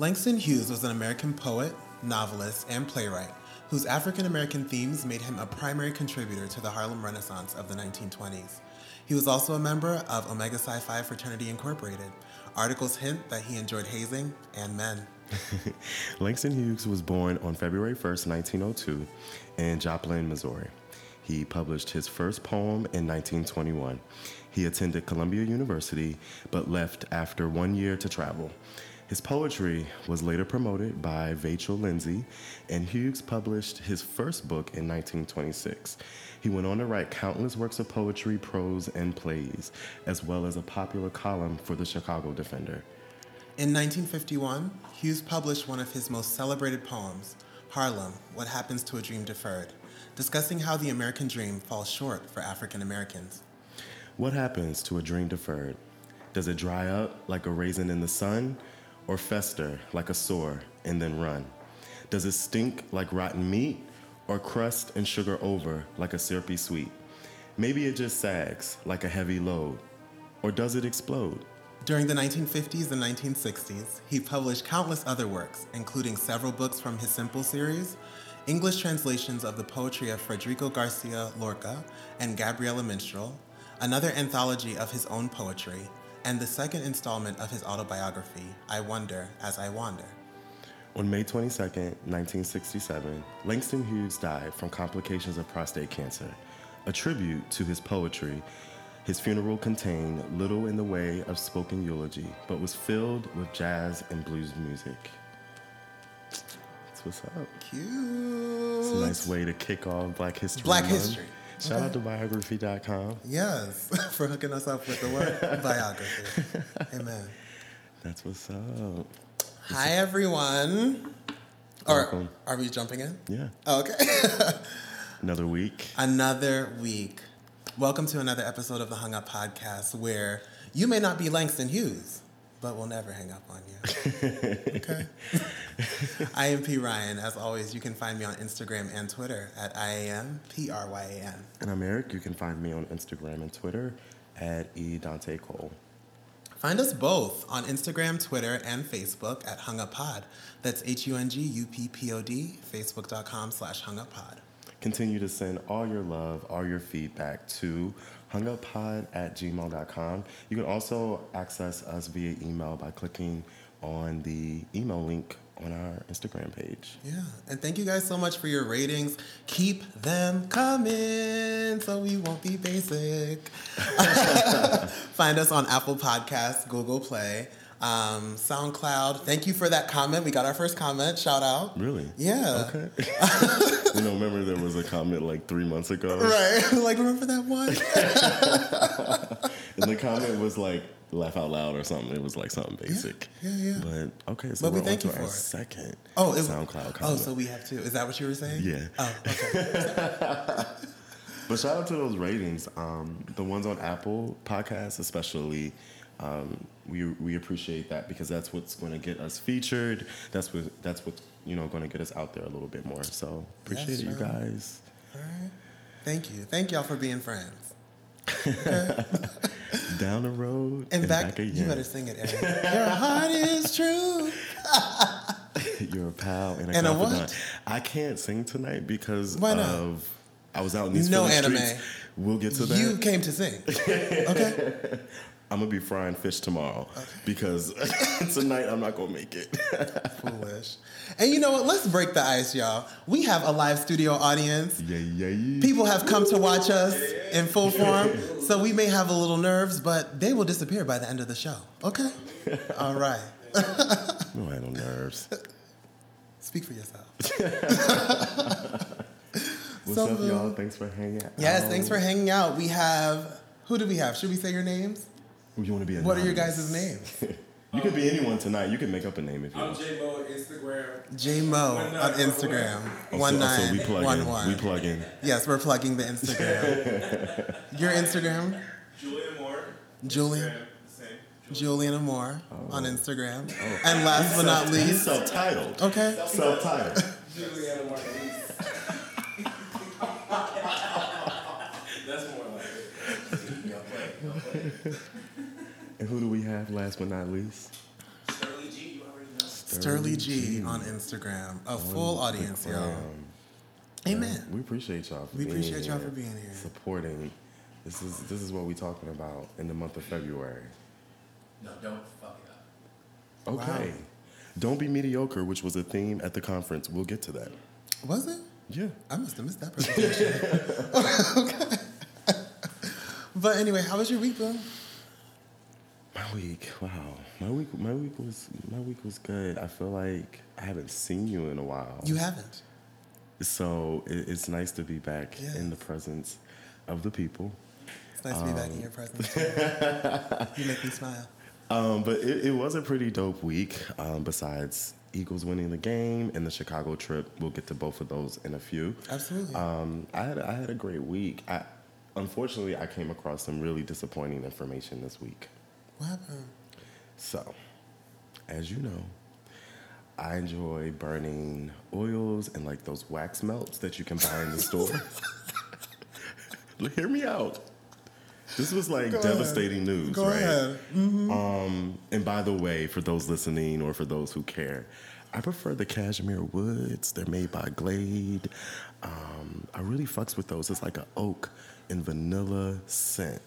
Langston Hughes was an American poet, novelist, and playwright whose African-American themes made him a primary contributor to the Harlem Renaissance of the 1920s. He was also a member of Omega Psi Phi Fraternity Incorporated. Articles hint that he enjoyed hazing and men. Langston Hughes was born on February 1st, 1902 in Joplin, Missouri. He published his first poem in 1921. He attended Columbia University, but left after 1 year to travel. His poetry was later promoted by Vachel Lindsay, and Hughes published his first book in 1926. He went on to write countless works of poetry, prose, and plays, as well as a popular column for the Chicago Defender. In 1951, Hughes published one of his most celebrated poems, Harlem: What Happens to a Dream Deferred, discussing how the American dream falls short for African Americans. What happens to a dream deferred? Does it dry up like a raisin in the sun? Or fester like a sore and then run? Does it stink like rotten meat, or crust and sugar over like a syrupy sweet? Maybe it just sags like a heavy load, or does it explode? During the 1950s and 1960s, he published countless other works, including several books from his Simple series, English translations of the poetry of Federico Garcia Lorca and Gabriela Mistral, another anthology of his own poetry, and the second installment of his autobiography, I Wonder as I Wander. On May 22, 1967, Langston Hughes died from complications of prostate cancer. A tribute to his poetry, his funeral contained little in the way of spoken eulogy, but was filled with jazz and blues music. That's what's up. Cute. It's a nice way to kick off Black History Month. History. Shout out to biography.com. Yes, for hooking us up with the word biography. Amen. That's what's up. Hi, everyone. Welcome. Are we jumping in? Yeah. Oh, okay. Another week. Welcome to another episode of the Hung Up Podcast, where you may not be Langston Hughes, but we'll never hang up on you. Okay? I am P. Ryan. As always, you can find me on Instagram and Twitter at IAMPRYAN. And I'm Eric. You can find me on Instagram and Twitter at E. Dante Cole. Find us both on Instagram, Twitter, and Facebook at HungUpPod. That's HUNGUPPOD, facebook.com/HungUpPod. Continue to send all your love, all your feedback to hunguppod@gmail.com. You can also access us via email by clicking on the email link on our Instagram page. Yeah, and thank you guys so much for your ratings. Keep them coming so we won't be basic. Find us on Apple Podcasts, Google Play, SoundCloud. Thank you for that comment. We got our first comment. Shout out. Really? Yeah. Okay. You know, remember there was a comment like 3 months ago? Right. Like, remember that one? And the comment was like, laugh out loud or something. It was like something basic. Yeah. But okay, so we're on to our second SoundCloud comment. Oh, so we have two. Is that what you were saying? Yeah. Oh, okay. But shout out to those ratings. The ones on Apple Podcasts especially. We appreciate that because that's what's going to get us featured. That's what's going to get us out there a little bit more. So appreciate you guys. All right. Thank you. Thank y'all for being friends. Okay. Down the road and back again. You better sing it, Eric. Your heart is true. You're a pal and a confidant. I can't sing tonight because I was out in these streets. We'll get to that. You came to sing. Okay. I'm going to be frying fish tomorrow because tonight I'm not going to make it. Foolish. And you know what? Let's break the ice, y'all. We have a live studio audience. Yeah. People have come to watch us in full form, so we may have a little nerves, but they will disappear by the end of the show. Okay? All right. We don't have no nerves. Speak for yourself. What's up, y'all? Thanks for hanging out. Yes, thanks for hanging out. Who do we have? Should we say your names? You want to be anonymous. What are your guys' names? You could be anyone tonight. You can make up a name if you want. I'm J-Mo on Instagram. J-Mo on Instagram. 1911. We plug in. Yes, we're plugging the Instagram. Your Instagram? Julian Moore. Juliana Moore on Instagram. Oh. And last but not least. Self-titled. Okay. Self-titled. Juliana Moore. That's more like it. Y'all play. And who do we have last but not least? Sterling G, you already know. Sterling G on Instagram. A full audience, y'all. Amen. We appreciate y'all for being here. We appreciate y'all for being here. Supporting. This is what we're talking about in the month of February. No, don't fuck it up. Okay. Wow. Don't be mediocre, which was a theme at the conference. We'll get to that. Was it? Yeah. I must have missed that presentation. Okay. But anyway, how was your week, Bill? My week, wow. My week was good. I feel like I haven't seen you in a while. You haven't. So it's nice to be back in the presence of the people. It's nice to be back in your presence. You make me smile. But it was a pretty dope week. Besides Eagles winning the game and the Chicago trip, we'll get to both of those in a few. Absolutely. I had a great week. Unfortunately, I came across some really disappointing information this week. What happened? So, as you know, I enjoy burning oils and like those wax melts that you can buy in the store. Hear me out. This was like devastating news, right? Go ahead. Mm-hmm. And by the way, for those listening or for those who care, I prefer the cashmere woods. They're made by Glade. I really fucks with those. It's like an oak and vanilla scent.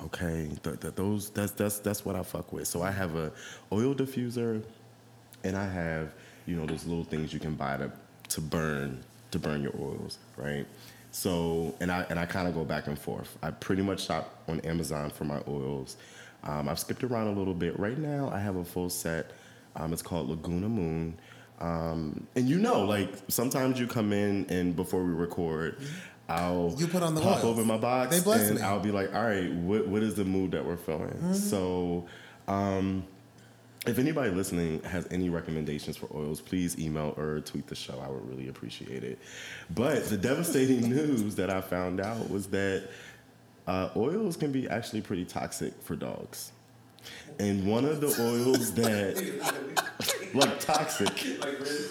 Okay, that's what I fuck with. So I have a oil diffuser, and I have those little things you can buy to burn your oils, right? So and I kind of go back and forth. I pretty much shop on Amazon for my oils. I've skipped around a little bit. Right now I have a full set. It's called Laguna Moon. And sometimes you come in and before we record. You put on the pop oils. Over my box, they bless and me. I'll be like, all right, what is the mood that we're feeling? Mm-hmm. So if anybody listening has any recommendations for oils, please email or tweet the show. I would really appreciate it. But the devastating news that I found out was that oils can be actually pretty toxic for dogs. And one of the oils that... like toxic. Like really?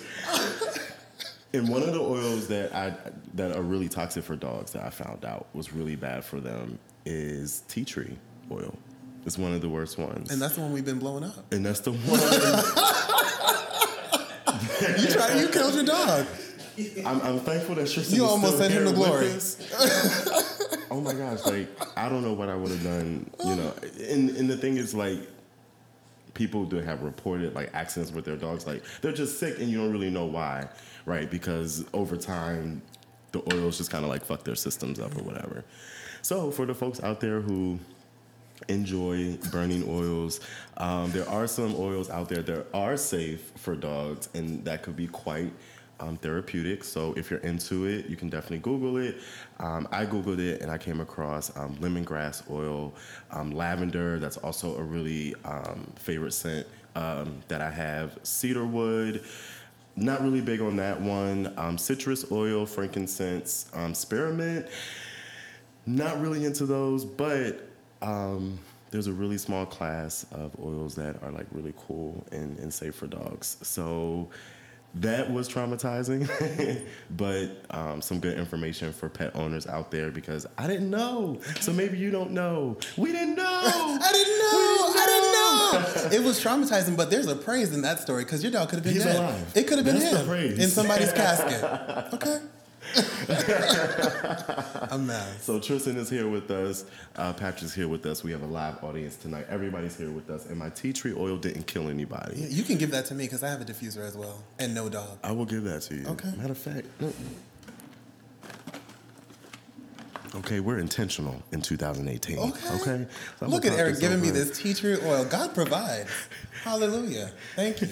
And one of the oils that are really toxic for dogs that I found out was really bad for them is tea tree oil. It's one of the worst ones. And that's the one we've been blowing up. And that's the one. You killed your dog. I'm thankful that Tristan you almost sent him to glory. Oh my gosh! Like I don't know what I would have done. And the thing is like. People do have reported like accidents with their dogs. Like they're just sick and you don't really know why, right? Because over time, the oils just kind of like fuck their systems up or whatever. So for the folks out there who enjoy burning oils, there are some oils out there that are safe for dogs and that could be quite therapeutic. So if you're into it, you can definitely Google it. I Googled it and I came across lemongrass oil, lavender. That's also a really favorite scent that I have. Cedarwood, not really big on that one. Citrus oil, frankincense, spearmint. Not really into those, but there's a really small class of oils that are like really cool and safe for dogs. So that was traumatizing, but some good information for pet owners out there because I didn't know. So maybe you don't know. We didn't know. I didn't know. It was traumatizing, but there's a praise in that story because your dog could have been dead. Alive. It could have been him in somebody's casket. Okay. I'm mad. So Tristan is here with us. Patrick's here with us. We have a live audience tonight. Everybody's here with us. And my tea tree oil didn't kill anybody. Yeah, you can give that to me because I have a diffuser as well. And no dog. I will give that to you. Okay. Matter of fact. Okay, we're intentional in 2018. Okay? So look at Eric giving me this tea tree oil. God provides. Hallelujah. Thank you.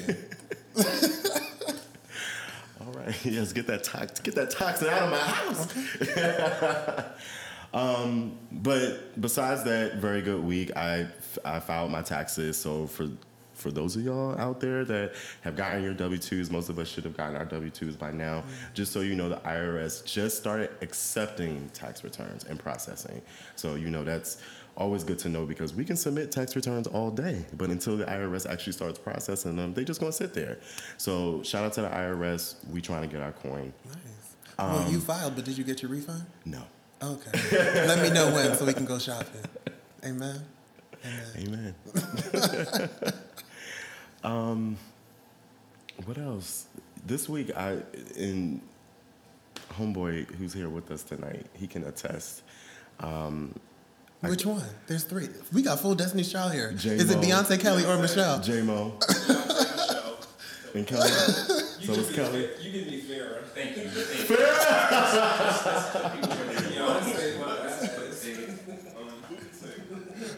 Yes, get that toxin out of my house. But besides that very good week, I filed my taxes. So for those of y'all out there that have gotten your W-2s, most of us should have gotten our W-2s by now. Mm-hmm. Just so you know, the IRS just started accepting tax returns and processing. So that's always good to know because we can submit tax returns all day, but until the IRS actually starts processing them, they're just going to sit there. So shout out to the IRS. We trying to get our coin. Nice. Well, you filed, but did you get your refund? No. Okay. Let me know when so we can go shopping. Amen. Amen. What else? This week, in Homeboy, who's here with us tonight, he can attest. Which one? There's three. We got full Destiny's Child here. Is it Beyonce, Kelly, or Michelle? J-Mo. And Kelly. So it's Kelly. You did me fair. Thank you.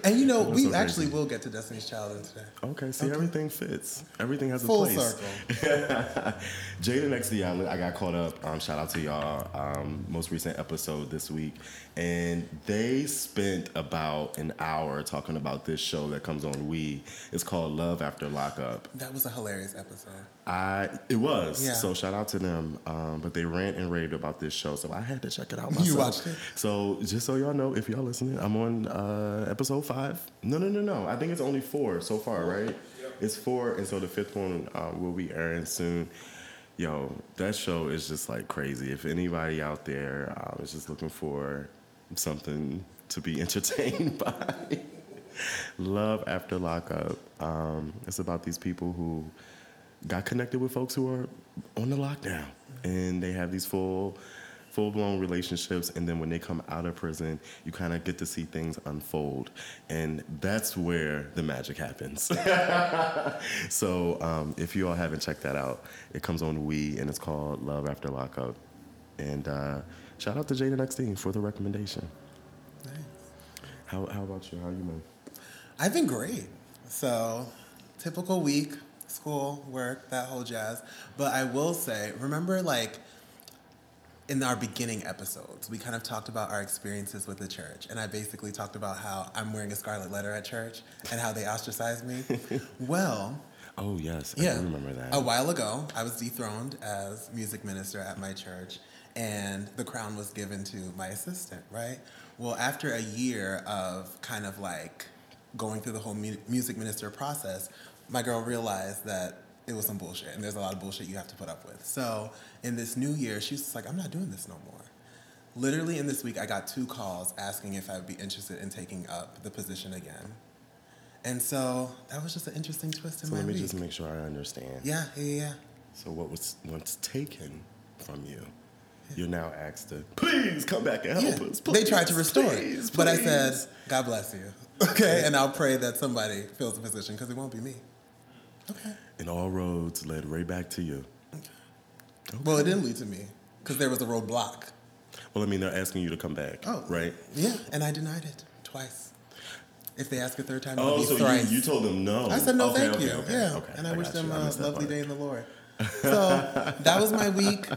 And you know, we actually will get to Destiny's Child in today. Okay, see, everything fits. Everything has a place. Full circle. Jada Next to the Island, I got caught up. Shout out to y'all. Most recent episode this week. And they spent about an hour talking about this show that comes on WE. It's called Love After Lockup. That was a hilarious episode. It was. Yeah. So shout out to them. But they rant and raved about this show, so I had to check it out myself. You watched it? So just so y'all know, if y'all listening, I'm on episode 5. No. I think it's only 4 so far, right? Yep. It's 4, and so the 5th one will be airing soon. Yo, that show is just like crazy. If anybody out there is just looking for something to be entertained by, Love After Lockup. It's about these people who got connected with folks who are on the lockdown, and they have these full-blown relationships, and then when they come out of prison, you kind of get to see things unfold, and that's where the magic happens. So if you all haven't checked that out, it comes on WE, and it's called Love After Lockup. And shout out to Jada Nextine for the recommendation. Nice. How about you? How you been? I've been great. So typical week, school, work, that whole jazz. But I will say, remember like in our beginning episodes, we kind of talked about our experiences with the church. And I basically talked about how I'm wearing a scarlet letter at church and how they ostracized me. Well. Oh, yes. I do remember that. A while ago, I was dethroned as music minister at my church. And the crown was given to my assistant, right? Well, after a year of kind of like going through the whole music minister process, my girl realized that it was some bullshit, and there's a lot of bullshit you have to put up with. So in this new year, she's just like, I'm not doing this no more. Literally in this week, I got 2 calls asking if I would be interested in taking up the position again. And so that was just an interesting twist in my week. So let me just make sure I understand. Yeah. So what was once taken from you, you're now asked to, please come back and help us. Please, they tried to restore it. But I said, God bless you. Okay, and I'll pray that somebody fills the position, because it won't be me. Okay. And all roads led right back to you. Okay. Well, it didn't lead to me, because there was a roadblock. Well, I mean, they're asking you to come back, right? Yeah, and I denied it twice. If they ask a third time, it'll be thrice. You told them no. I said no, thank you. Okay, yeah, okay, and I wish them a lovely day in the Lord. So that was my week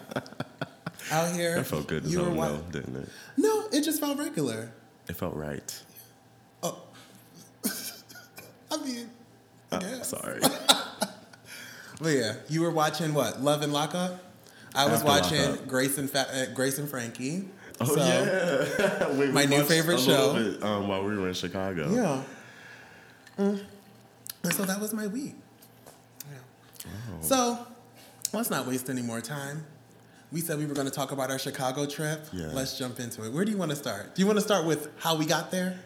out here. That felt good. You were wild, didn't it? No, it just felt regular. It felt right. Yeah. Oh, I mean, I'm sorry. But yeah, you were watching what? Love and Lockup? I was watching Grace and Frankie. Oh, so, yeah. My new favorite show. Bit, while we were in Chicago. Yeah. And so that was my week. Yeah. Oh. So let's not waste any more time. We said we were going to talk about our Chicago trip. Yeah. Let's jump into it. Where do you want to start? Do you want to start with how we got there?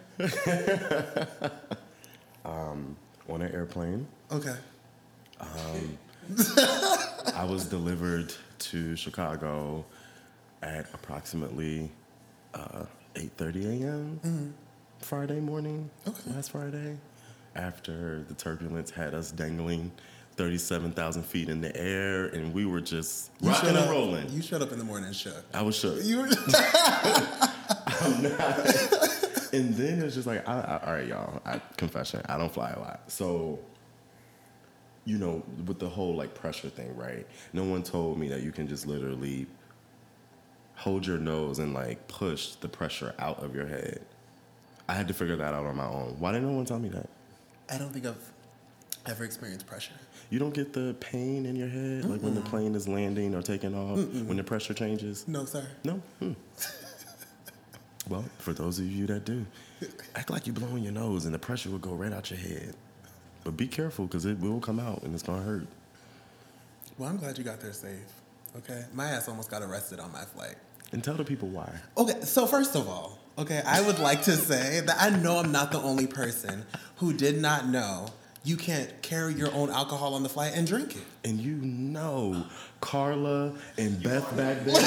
On an airplane. Okay. I was delivered to Chicago at approximately 8:30 a.m. Friday morning, last Friday, after the turbulence had us dangling 37,000 feet in the air, and we were just rocking and rolling. You showed up in the morning and shook. I was shook. You were I'm not. And then it was just like, all right, y'all, confession, I don't fly a lot. So, you know, with the whole, like, pressure thing, right? No one told me that you can just literally hold your nose and, like, push the pressure out of your head. I had to figure that out on my own. Why didn't no one tell me that? I don't think I've ever experienced pressure. You don't get the pain in your head, like when the plane is landing or taking off, when the pressure changes? No, sir. No? Well, for those of you that do, act like you're blowing your nose and the pressure will go right out your head. But be careful, because it will come out and it's going to hurt. Well, I'm glad you got there safe, okay? My ass almost got arrested on my flight. And tell the people why. Okay, so first of all, I would like to say that I know I'm not the only person who did not know You can't carry your own alcohol on the flight and drink it. And you know Carla and Beth back there.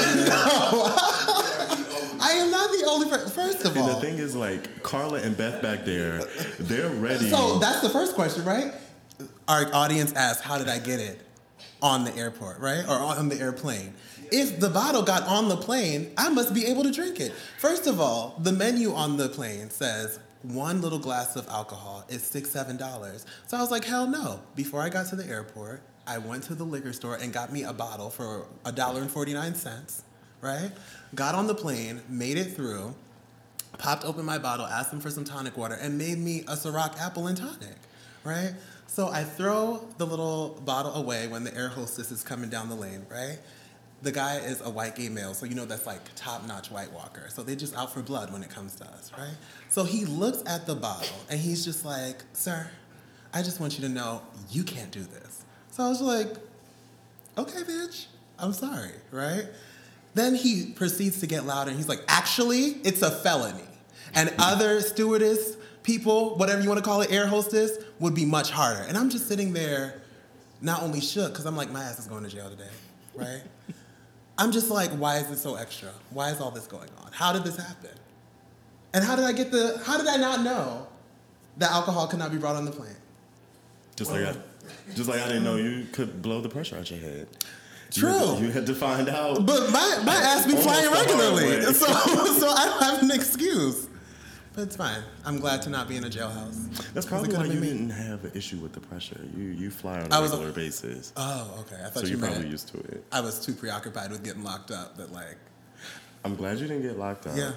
I am not the only person. First of all. And the thing is, like, Carla and Beth back there, they're ready. So that's the first question, right? Our audience asked, how did I get it on the airport, right? Or on the airplane. If the bottle got on the plane, I must be able to drink it. First of all, the menu on the plane says, one little glass of alcohol is $6, $7. So I was like, hell no. Before I got to the airport, I went to the liquor store and got me a bottle for $1.49, right? Got on the plane, made it through, popped open my bottle, asked them for some tonic water, and made me a Ciroc apple and tonic, right? So I throw the little bottle away when the air hostess is coming down the lane, right? The guy is a white gay male, so you know that's like top-notch White Walker. So they're just out for blood when it comes to us, right? So he looks at the bottle, and he's just like, sir, I just want you to know you can't do this. So I was like, okay, bitch, I'm sorry, right? Then he proceeds to get louder, and he's like, actually, it's a felony. And other stewardess people, whatever you want to call it, air hostess, would be much harder. And I'm just sitting there not only shook, because I'm like, my ass is going to jail today, right? I'm just like, why is it so extra? Why is all this going on? How did this happen? And how did I not know that alcohol could not be brought on the plane? Just like I didn't know you could blow the pressure out your head. True. You had to find out. But my ass be flying regularly. So I don't have an excuse. But it's fine. I'm glad to not be in a jailhouse. That's probably why you didn't have an issue with the pressure. You fly on a regular basis. Oh, okay. I thought you meant. So you're probably used to it. I was too preoccupied with getting locked up that, like... I'm glad you didn't get locked up. Yeah.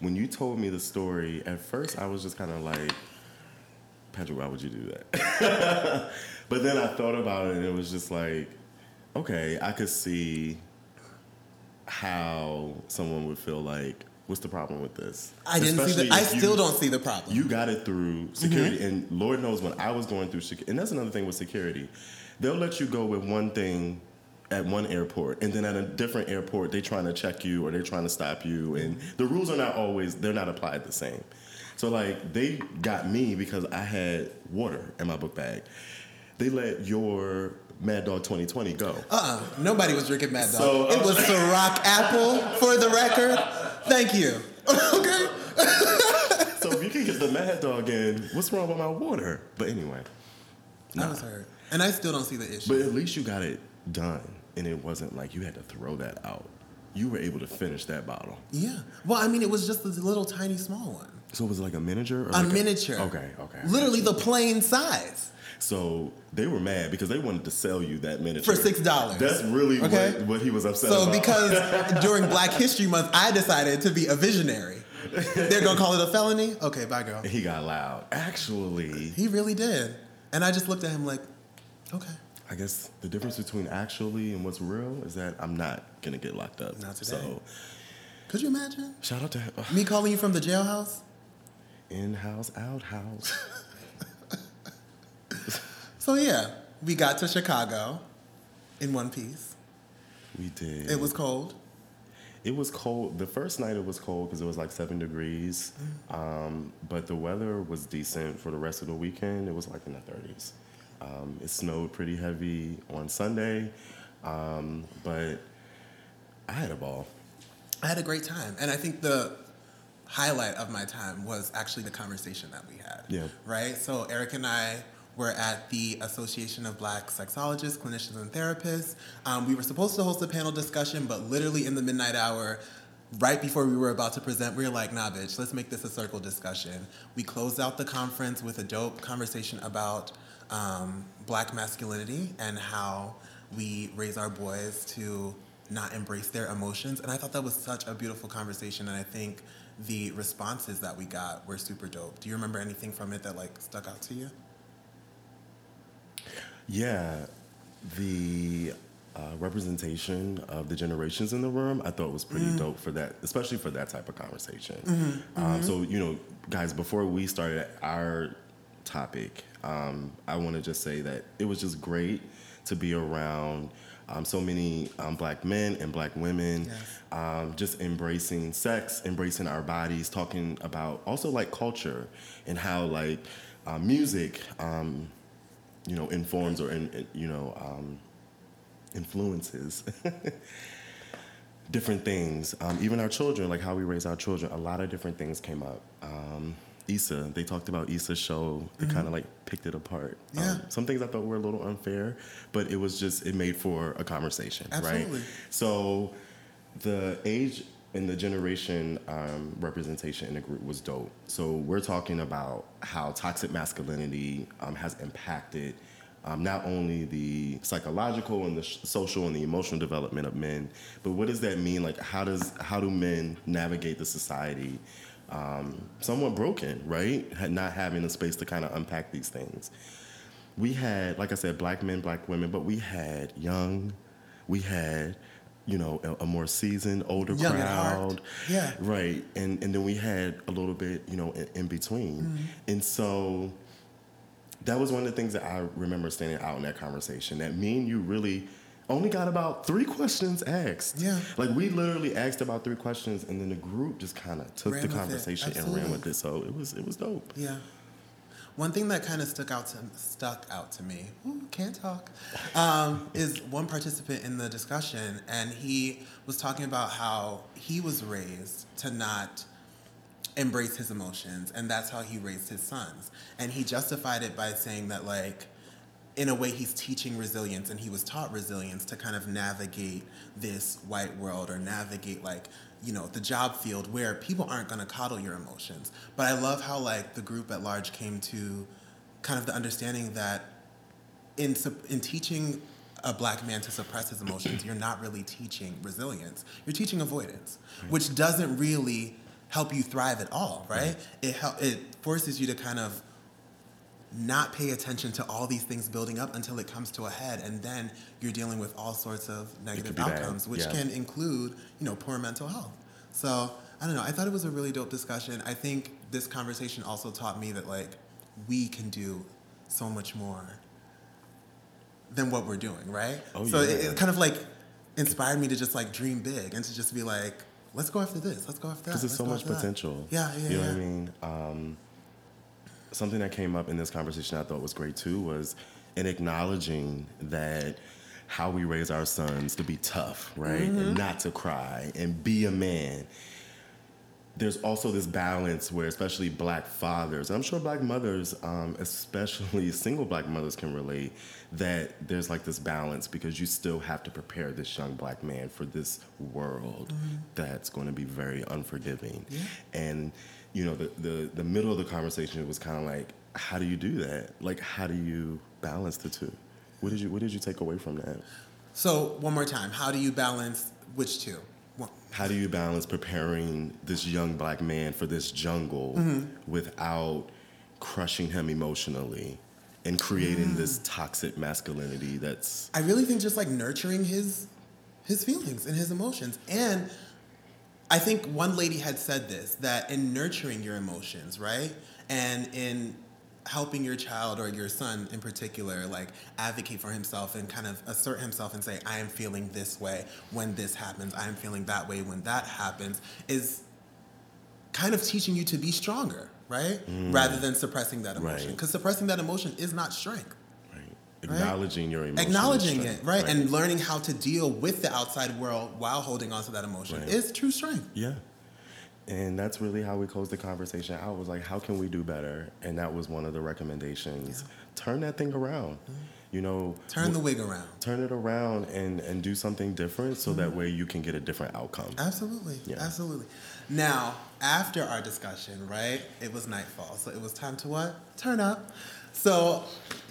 When you told me the story, at first I was just kind of like, Patrick, why would you do that? But then I thought about it, and it was just like, okay, I could see how someone would feel like, what's the problem with this? I still don't see the problem. You got it through security, mm-hmm. and Lord knows when I was going through security, and that's another thing with security. They'll let you go with one thing at one airport, and then at a different airport, they're trying to check you or they're trying to stop you, and the rules are not always, they're not applied the same. So, like, they got me because I had water in my book bag. They let your Mad Dog 2020 go. Nobody was drinking Mad Dog. So, it was Ciroc apple, for the record. Thank you. Okay. So if you can get the Mad Dog in, what's wrong with my water? But anyway. I was hurt. And I still don't see the issue. But at least you got it done. And it wasn't like you had to throw that out. You were able to finish that bottle. Yeah. Well, I mean, it was just this little tiny small one. So it was like a miniature? Or a miniature. Okay. Literally the plain size. So they were mad because they wanted to sell you that miniature. For $6. That's really what he was upset about. So because during Black History Month, I decided to be a visionary. They're going to call it a felony? Okay, bye, girl. He got loud. Actually. He really did. And I just looked at him like, okay. I guess the difference between actually and what's real is that I'm not going to get locked up. Not today. So, could you imagine? Shout out to me calling you from the jailhouse? In-house, out-house. So yeah, we got to Chicago in one piece. We did. It was cold. It was cold. The first night it was cold because it was like 7 degrees. Mm-hmm. But the weather was decent for the rest of the weekend. It was like in the 30s. It snowed pretty heavy on Sunday. But I had a ball. I had a great time. And I think the highlight of my time was actually the conversation that we had. Yeah. Right? So Eric and I were at the Association of Black Sexologists, Clinicians and Therapists. We were supposed to host a panel discussion, but literally in the midnight hour, right before we were about to present, we were like, nah, bitch, let's make this a circle discussion. We closed out the conference with a dope conversation about black masculinity and how we raise our boys to not embrace their emotions. And I thought that was such a beautiful conversation, and I think the responses that we got were super dope. Do you remember anything from it that like stuck out to you? Yeah, the representation of the generations in the room, I thought was pretty dope for that, especially for that type of conversation. Mm-hmm. So, you know, guys, before we started our topic, I want to just say that it was just great to be around so many black men and black women, yes. Just embracing sex, embracing our bodies, talking about also like culture and how like music, informs or, influences different things. Even our children, like how we raise our children, a lot of different things came up. Issa, they talked about Issa's show. They kind of like picked it apart. Yeah. Some things I thought were a little unfair, but it was just, it made for a conversation, Absolutely. Right? So the age and the generation representation in the group was dope. So we're talking about how toxic masculinity has impacted not only the psychological and the social and the emotional development of men, but what does that mean? Like, how do men navigate the society? Somewhat broken, right? Not having a space to kind of unpack these things. We had, like I said, black men, black women, but we had young, a more seasoned, older young crowd. Yeah. Right. And then we had a little bit, in between. Mm-hmm. And so that was one of the things that I remember standing out in that conversation, that me and you really only got about 3 questions asked. Yeah. Like, we literally asked about 3 questions, and then the group just kind of took the conversation and ran with it. So it was dope. Yeah. One thing that kind of stuck out to me, can't talk, is one participant in the discussion, and he was talking about how he was raised to not embrace his emotions, and that's how he raised his sons. And he justified it by saying that, like, in a way, he's teaching resilience, and he was taught resilience to kind of navigate this white world or navigate, like, the job field where people aren't going to coddle your emotions. But I love how, like, the group at large came to kind of the understanding that in teaching a black man to suppress his emotions, you're not really teaching resilience. You're teaching avoidance, right, which doesn't really help you thrive at all, right? It forces you to kind of not pay attention to all these things building up until it comes to a head, and then you're dealing with all sorts of negative outcomes, which can include, poor mental health. So, I don't know. I thought it was a really dope discussion. I think this conversation also taught me that, like, we can do so much more than what we're doing, right? Oh, so it kind of, like, inspired me to just, like, dream big and to just be like, let's go after this, let's go after that. Because there's so much potential. Yeah. You know what I mean? Something that came up in this conversation I thought was great too was in acknowledging that how we raise our sons to be tough, right? Mm-hmm. And not to cry and be a man. There's also this balance where especially black fathers, and I'm sure black mothers, especially single black mothers can relate, that there's like this balance because you still have to prepare this young black man for this world that's going to be very unforgiving. Yeah. And the middle of the conversation was kind of like, how do you do that? Like, how do you balance the two? What did you take away from that? So one more time, how do you balance which two? How do you balance preparing this young black man for this jungle without crushing him emotionally and creating this toxic masculinity that's... I really think just, like, nurturing his feelings and his emotions. And I think one lady had said this, that in nurturing your emotions, right, and in helping your child or your son in particular, like, advocate for himself and kind of assert himself and say, I am feeling this way when this happens, I am feeling that way when that happens, is kind of teaching you to be stronger, right? Rather than suppressing that emotion. Because suppressing that emotion is not strength. Acknowledging your emotion. Acknowledging it, right? And learning how to deal with the outside world while holding on to that emotion is true strength. Yeah. And that's really how we closed the conversation out, was like, how can we do better? And that was one of the recommendations. Yeah. Turn that thing around. Mm-hmm. Turn the wig around. Turn it around and do something different so that way you can get a different outcome. Absolutely. Yeah. Absolutely. Now, after our discussion, right, it was nightfall. So it was time to what? Turn up. So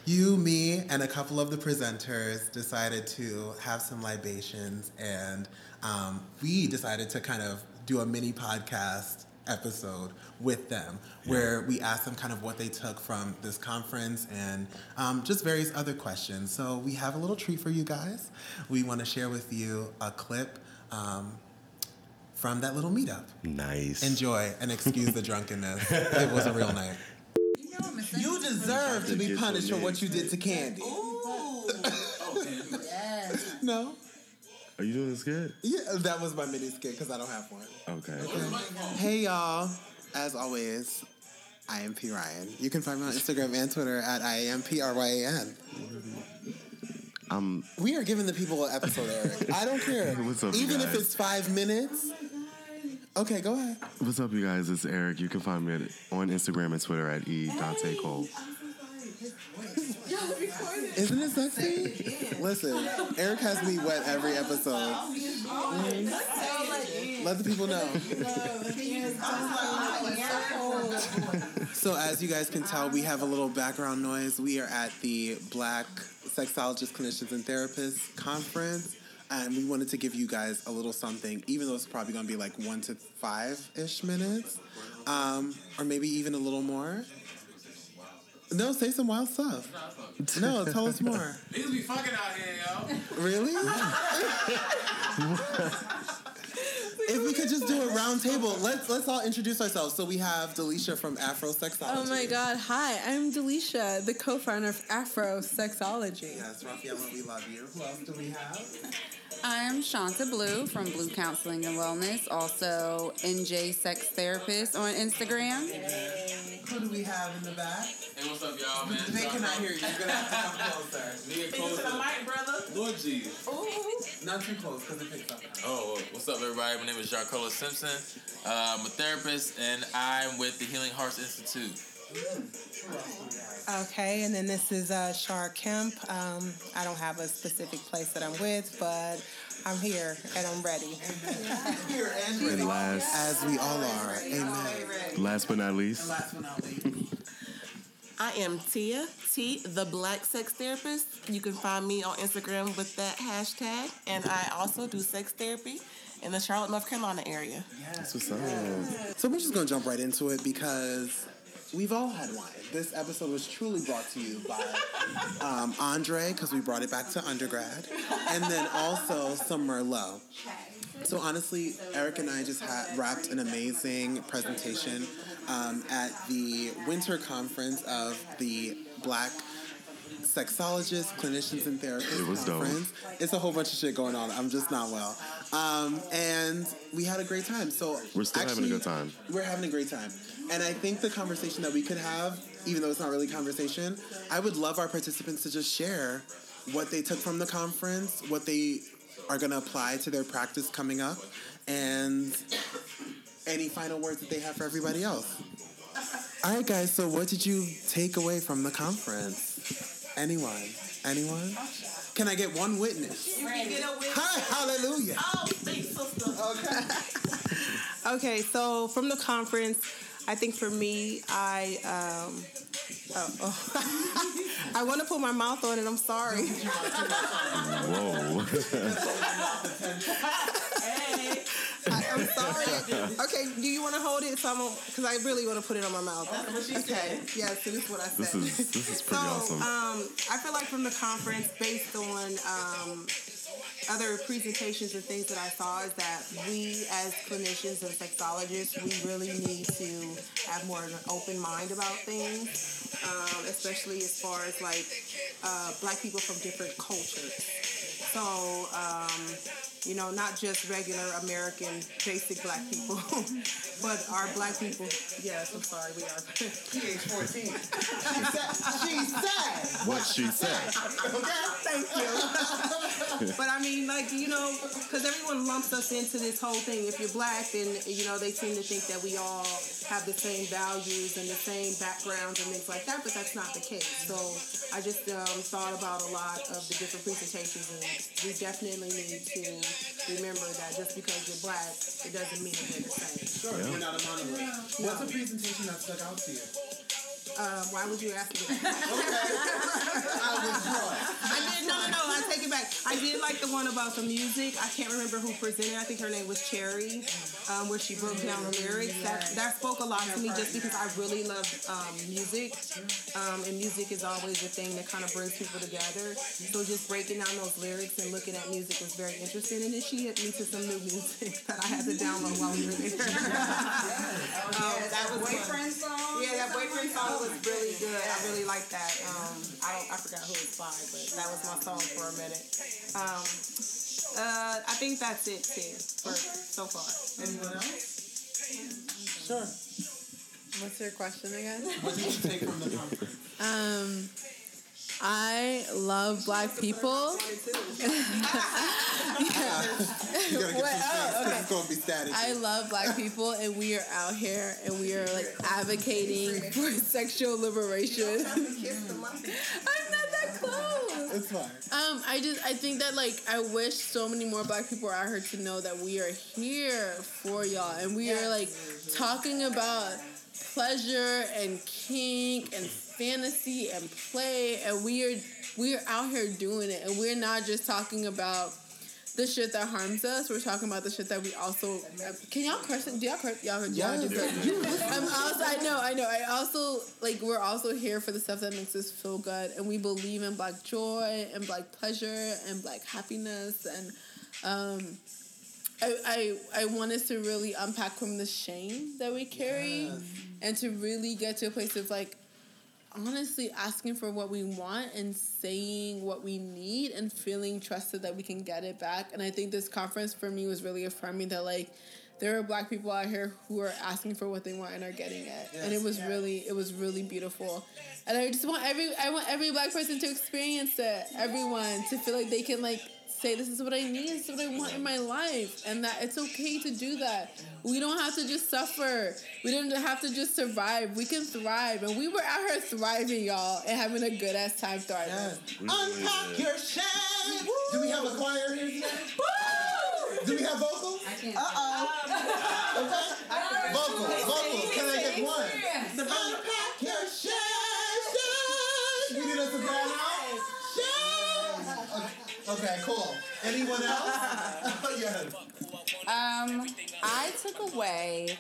you, me, and a couple of the presenters decided to have some libations, and we decided to kind of do a mini podcast episode with them where we asked them kind of what they took from this conference and just various other questions. So we have a little treat for you guys. We want to share with you a clip from that little meetup. Nice. Enjoy and excuse the drunkenness. It was a real night. You deserve to be punished for what you did to Candy. Ooh. No? Are you doing a skit? Yeah, that was my mini skit because I don't have one. Okay. Hey, y'all. As always, I am P. Ryan. You can find me on Instagram and Twitter at IAMPRYAN. We are giving the people an episode, Eric. I don't care. What's up, even if it's 5 minutes. Okay, go ahead. What's up, you guys? It's Eric. You can find me on Instagram and Twitter at E. Dante Cole. Isn't it sexy? Listen, Eric has me wet every episode. Let the people know. So as you guys can tell, we have a little background noise. We are at the Black Sexologists, Clinicians, and Therapists conference. And we wanted to give you guys a little something, even though it's probably going to be like 1 to 5-ish minutes. Or maybe even a little more. No, say some wild stuff. No, tell us more. Niggas be fucking out here, yo. Really? If we could just do a round table. Let's all introduce ourselves. So we have Delisha from Afro Sexology. Oh my God. Hi, I'm Delisha, the co-founder of Afro Sexology. Yes, Rafaela, we love you. Who else do we have? I'm Shanta Blue from Blue Counseling and Wellness, also NJ Sex Therapist on Instagram. Who do we have in the back? Hey, what's up, y'all, man? They cannot hear you. You're going to have to come closer. Get closer to the mic, brother. Lord Jesus. Ooh. Not too close, because it picks up. Oh, what's up, everybody? My name is Jarcola Simpson. I'm a therapist, and I'm with the Healing Hearts Institute. Okay, and then this is Shar Kemp. I don't have a specific place that I'm with, but I'm here and I'm ready. And last, as we all are. Amen. Last but not least. I am Tia, T, the Black Sex Therapist. You can find me on Instagram with that hashtag, and I also do sex therapy in the Charlotte, North Carolina area. Yes. That's what's up. So we're just gonna jump right into it because we've all had wine. This episode was truly brought to you by Andre, because we brought it back to undergrad, and then also some Merlot. So honestly, Eric and I just wrapped an amazing presentation at the winter conference of the Black Sexologists, Clinicians, and Therapists. It was conference. Dope. It's a whole bunch of shit going on. I'm just not well. And we had a great time. So we're still having a good time. We're having a great time. And I think the conversation that we could have, even though it's not really conversation, I would love our participants to just share what they took from the conference, what they are going to apply to their practice coming up, and any final words that they have for everybody else. All right, guys, so what did you take away from the conference? Anyone? Can I get one witness? You can get a witness. Hi, hallelujah. Oh, thanks, sister. Okay. Okay, so from the conference, I think for me, I want to put my mouth on it. I'm sorry. Whoa. I'm sorry. Okay, do you want to hold it? Because I really want to put it on my mouth. That's what she said. Yes, this is what I said. This is pretty awesome. I feel like from the conference, based on other presentations and things that I saw, is that we as clinicians and sexologists, we really need to have more of an open mind about things, especially as far as like Black people from different cultures. So, not just regular American basic Black people, but our Black people. Yes, I'm sorry, we are. PH-14. She said. What she said. Thank you. But I mean, because everyone lumps us into this whole thing. If you're Black, then, they seem to think that we all have the same values and the same backgrounds and things like that, but that's not the case. So I just thought about a lot of the different presentations, and we definitely need to remember that just because you're Black, it doesn't mean they're the same. Sure, yeah. We're not a monolith. No. What's a presentation that stuck out to you? Why would you ask me that? Okay. I was wrong. I did, no, I take it back. I did like the one about the music. I can't remember who presented. I think her name was Cherry, where she broke down the lyrics. That spoke a lot to me just because I really love music, and music is always a thing that kind of brings people together. So just breaking down those lyrics and looking at music was very interesting, and then she hit me to some new music that I had to download while we were there. That was boyfriend song? Yeah, that boyfriend song. It was really good. I really liked that. I forgot who it's by, but that was my song for a minute. I think that's it, too, so far. Anyone else? Sure. What's your question again? What did you take from the conference? I love black people. I love black people, and we are out here, and we are like advocating for sexual liberation. I'm not that close. It's fine. I think that like I wish so many more black people are out here to know that we are here for y'all, and we are like talking about pleasure and kink and fantasy and play, and we are out here doing it, and we're not just talking about the shit that harms us. We're talking about the shit that we also can y'all curse it? Do y'all curse? Y'all do y'all do I also like we're also here for the stuff that makes us feel good, and we believe in black joy and black pleasure and black happiness, and I want us to really unpack from the shame that we carry, and to really get to a place of like honestly asking for what we want and saying what we need and feeling trusted that we can get it back. And I think this conference for me was really affirming that like there are black people out here who are asking for what they want and are getting it. Yes, and it was really beautiful. And I just want every black person to experience it. Everyone to feel like they can like say this is what I need, this is what I want in my life, and that it's okay to do that. We don't have to just suffer. We don't have to just survive. We can thrive, and we were out here thriving, y'all, and having a good ass time thriving. Unpack your shit. Do we have a choir here today? Woo! Do we have vocals? I can't. Okay. Vocals. Can I get one? Unpack your shit. You need us to grab out. Okay, cool. Anyone else? Yes. I took away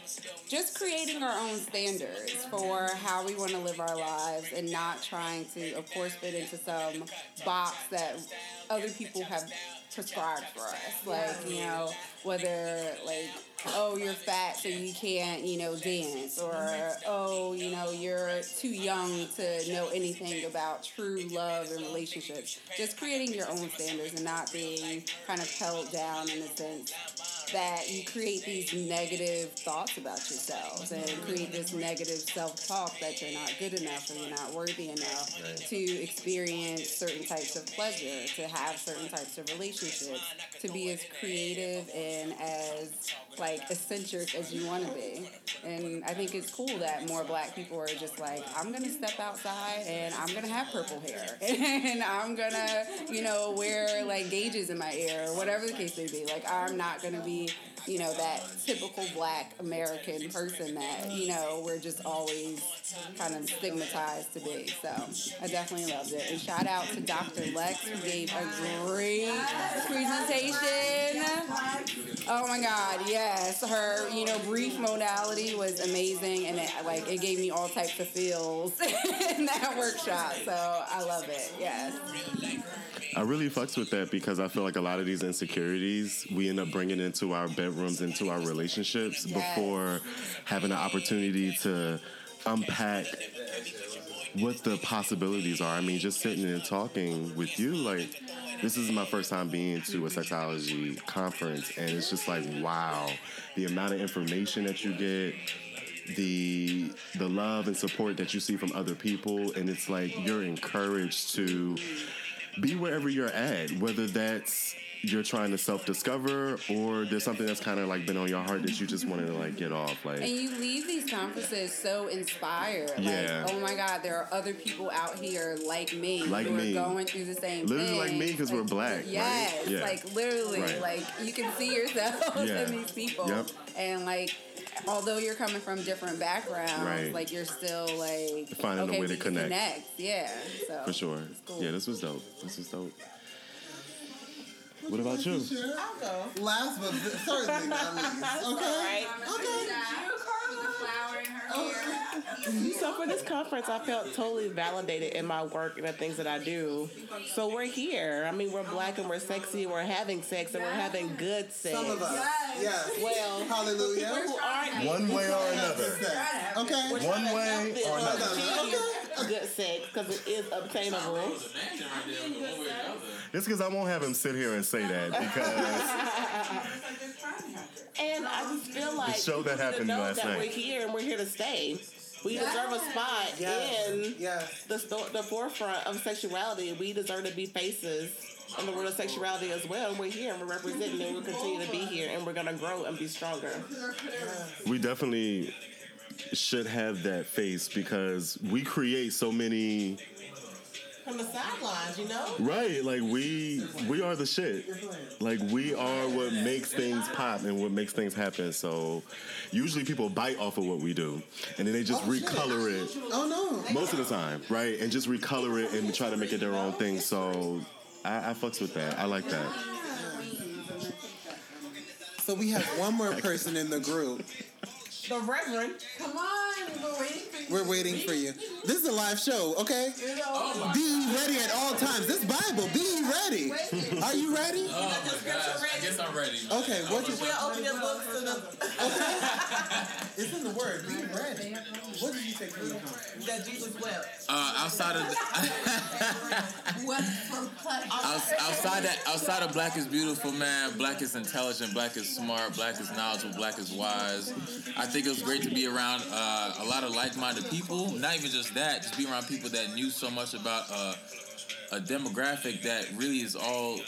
just creating our own standards for how we want to live our lives and not trying to, of course, fit into some box that other people have prescribed for us. Like, you know, whether, like, oh, you're fat so you can't, you know, dance, or, oh, you know, you're too young to know anything about true love and relationships. Just creating your own standards and not being kind of held down in the sense that you create these negative thoughts about yourselves and create this negative self-talk that you're not good enough and you're not worthy enough to experience certain types of pleasure, to have certain types of relationships, to be as creative and as, like, eccentric as you want to be. And I think it's cool that more black people are just like, I'm going to step outside and I'm going to have purple hair and I'm going to, you know, wear, like, gauges in my ear or whatever the case may be. Like, I'm not going to be, you know, that typical black American person that, you know, we're just always kind of stigmatized to be. So I definitely loved it. And shout out to Dr. Lex, who gave a great presentation. Oh my God, yes. Her, you know, brief modality was amazing, and it gave me all types of feels in that workshop. So I love it. Yes. I really fucks with that because I feel like a lot of these insecurities we end up bringing into our bedrooms, into our relationships before having an opportunity to unpack what the possibilities are. I mean, just sitting and talking with you, like, this is my first time being to a sexology conference, and it's just like, wow, the amount of information that you get, the love and support that you see from other people, and it's like you're encouraged to be wherever you're at, whether that's you're trying to self-discover or there's something that's kind of like been on your heart that you just wanted to like get off. Like, and you leave these conferences so inspired. Yeah. Like, oh my God, there are other people out here like me who are going through the same thing. Literally like me because we're black. Yes. Right? Yeah. Like literally, like you can see yourself in these people. Yep. And like, although you're coming from different backgrounds, like you're still like finding a way to connect. Yeah, so for sure. Cool. Yeah, this was dope. What about you? I'll go. Last but certainly not least. Okay. All right. Okay. So for this conference, I felt totally validated in my work and the things that I do. So we're here. I mean, we're black and we're sexy. We're having sex and we're having good sex. Some of us. Yes. Well, hallelujah. Who aren't one way or another. Okay. One way or another. Good sex because it is obtainable. Just because I won't have him sit here and say that because. And I just feel like the show that happened last night. We're here and we're here to stay. We deserve a spot in the forefront of sexuality. We deserve to be faces in the world of sexuality as well. And we're here and we're representing and we'll continue to be here and we're going to grow and be stronger. We definitely should have that face because we create so many... From the sidelines, you know? Right, like we are the shit. Like we are what makes things pop and what makes things happen. So usually people bite off of what we do and then they just recolor it. Oh no. Most of the time, right? And just recolor it and try to make it their own thing. So I fucks with that. I like that. So we have one more person in the group. The Reverend. Come on, we're waiting for you. We're waiting for you. This is a live show, okay? Oh be ready at all times. This Bible, be ready. Are you ready? Oh my gosh. I guess I'm ready. Okay, what did you open your book to the... Okay. It's in the Word. Be ready. What did you say from the conference? That Jesus wept. Outside of... Outside of Black is beautiful, man. Black is intelligent. Black is smart. Black is knowledgeable. Black is wise. I think it was great to be around a lot of like-minded people. Not even just that, just be around people that knew so much about a demographic that really is all,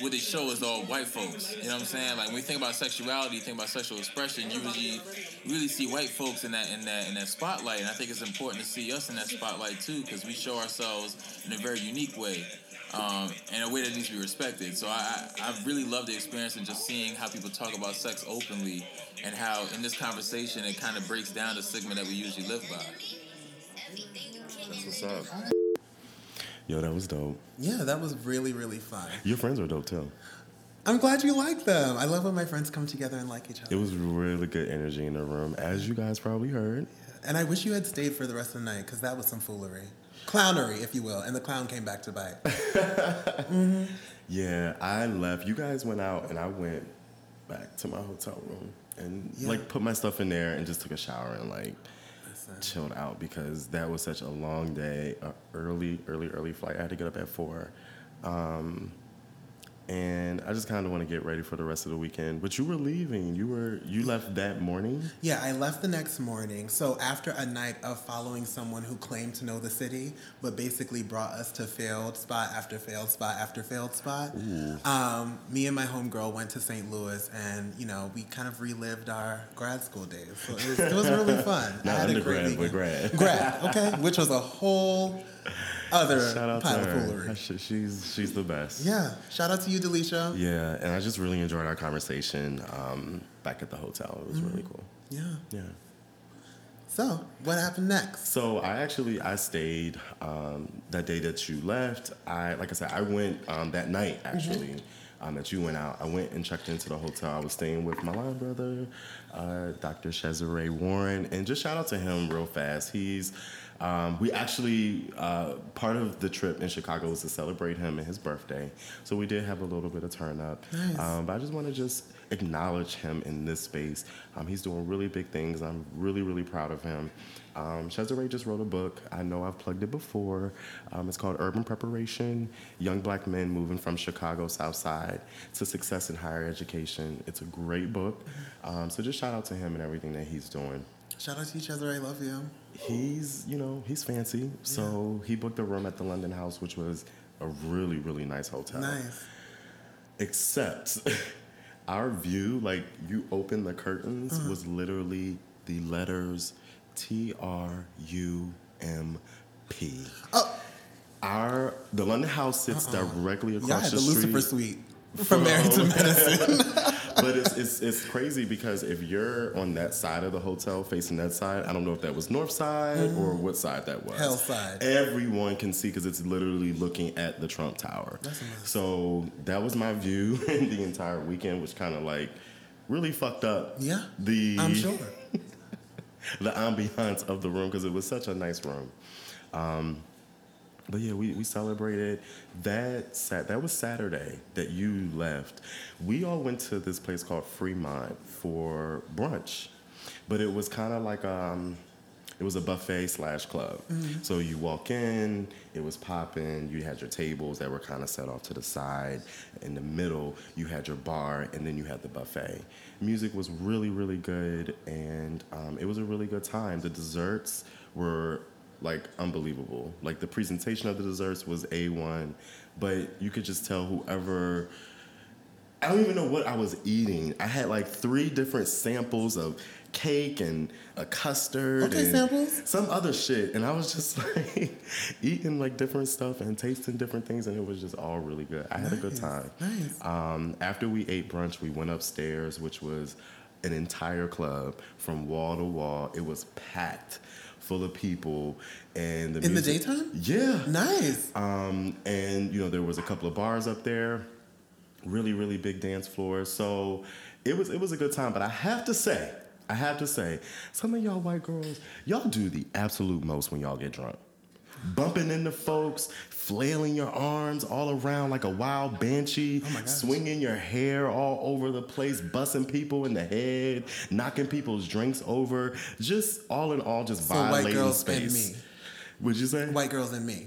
what they show is all white folks. You know what I'm saying? Like, when you think about sexuality, you think about sexual expression, you really see white folks in that spotlight. And I think it's important to see us in that spotlight, too, because we show ourselves in a very unique way. In a way that needs to be respected. So I really love the experience and just seeing how people talk about sex openly and how in this conversation it kind of breaks down the stigma that we usually live by. That's what's up. Yo, that was dope. Yeah, that was really, really fun. Your friends were dope too. I'm glad you like them. I love when my friends come together and like each other. It was really good energy in the room, as you guys probably heard. Yeah. And I wish you had stayed for the rest of the night because that was some foolery. Clownery, if you will, and the clown came back to bite. Mm-hmm. Yeah, I left. You guys went out, and I went back to my hotel room and put my stuff in there and just took a shower and chilled out because that was such a long day, an early flight. I had to get up at 4:00, and I just kind of want to get ready for the rest of the weekend. But you were leaving. You left that morning? Yeah, I left the next morning. So after a night of following someone who claimed to know the city, but basically brought us to failed spot after failed spot after failed spot, me and my homegirl went to St. Louis, and we kind of relived our grad school days. So it was really fun. Not I had undergrad, a great but grad. Grad, okay, which was a whole... other pile of foolery. She's the best. Yeah. Shout out to you, Delisha. Yeah, and I just really enjoyed our conversation back at the hotel. It was really cool. Yeah. Yeah. So, what happened next? So, I stayed that day that you left. I went that night, actually, that you went out. I went and checked into the hotel. I was staying with my line brother, Dr. Cesare Warren, and just shout out to him real fast. He's... we actually, part of the trip in Chicago was to celebrate him and his birthday. So we did have a little bit of turn up. Nice. But I just want to acknowledge him in this space. He's doing really big things. I'm really, really proud of him. Cesare just wrote a book. I know I've plugged it before. It's called Urban Preparation, Young Black Men Moving from Chicago South Side to Success in Higher Education. It's a great book. So just shout out to him and everything that he's doing. Shout out to Cesare, I love you. He's fancy. So he booked a room at the London House, which was a really, really nice hotel. Nice. Except our view, you open the curtains, was literally the letters TRUMP. Oh. The London House sits directly across the street. Yeah, the Lucifer Suite from Married to Medicine. But it's crazy because if you're on that side of the hotel, facing that side, I don't know if that was north side or what side that was. Hell side. Everyone can see because it's literally looking at the Trump Tower. That's amazing. So that was my view the entire weekend, which kind of really fucked up. Yeah, I'm sure. the ambiance of the room because it was such a nice room. But yeah, we celebrated that. That was Saturday that you left. We all went to this place called Fremont for brunch, but it was kind of like It was a buffet/club. Mm-hmm. So you walk in, it was popping. You had your tables that were kind of set off to the side. In the middle, you had your bar, and then you had the buffet. Music was really, really good, and it was a really good time. The desserts were like unbelievable. Like the presentation of the desserts was A1, but you could just tell whoever. I don't even know what I was eating. I had like 3 different samples of cake and a custard and samples? Some other shit. And I was just like eating like different stuff and tasting different things, and it was just all really good. I had a good time. Nice. After we ate brunch, we went upstairs, which was an entire club from wall to wall. It was packed full of people, and the music. In the daytime? Yeah. Nice. And, you know, there was a couple of bars up there. Really, really big dance floor. So it was a good time. But I have to say, some of y'all white girls, y'all do the absolute most when y'all get drunk. Bumping into folks, flailing your arms all around like a wild banshee, swinging your hair all over the place, busting people in the head, knocking people's drinks over. Just all in all, just violating space. What'd you say? White girls and me.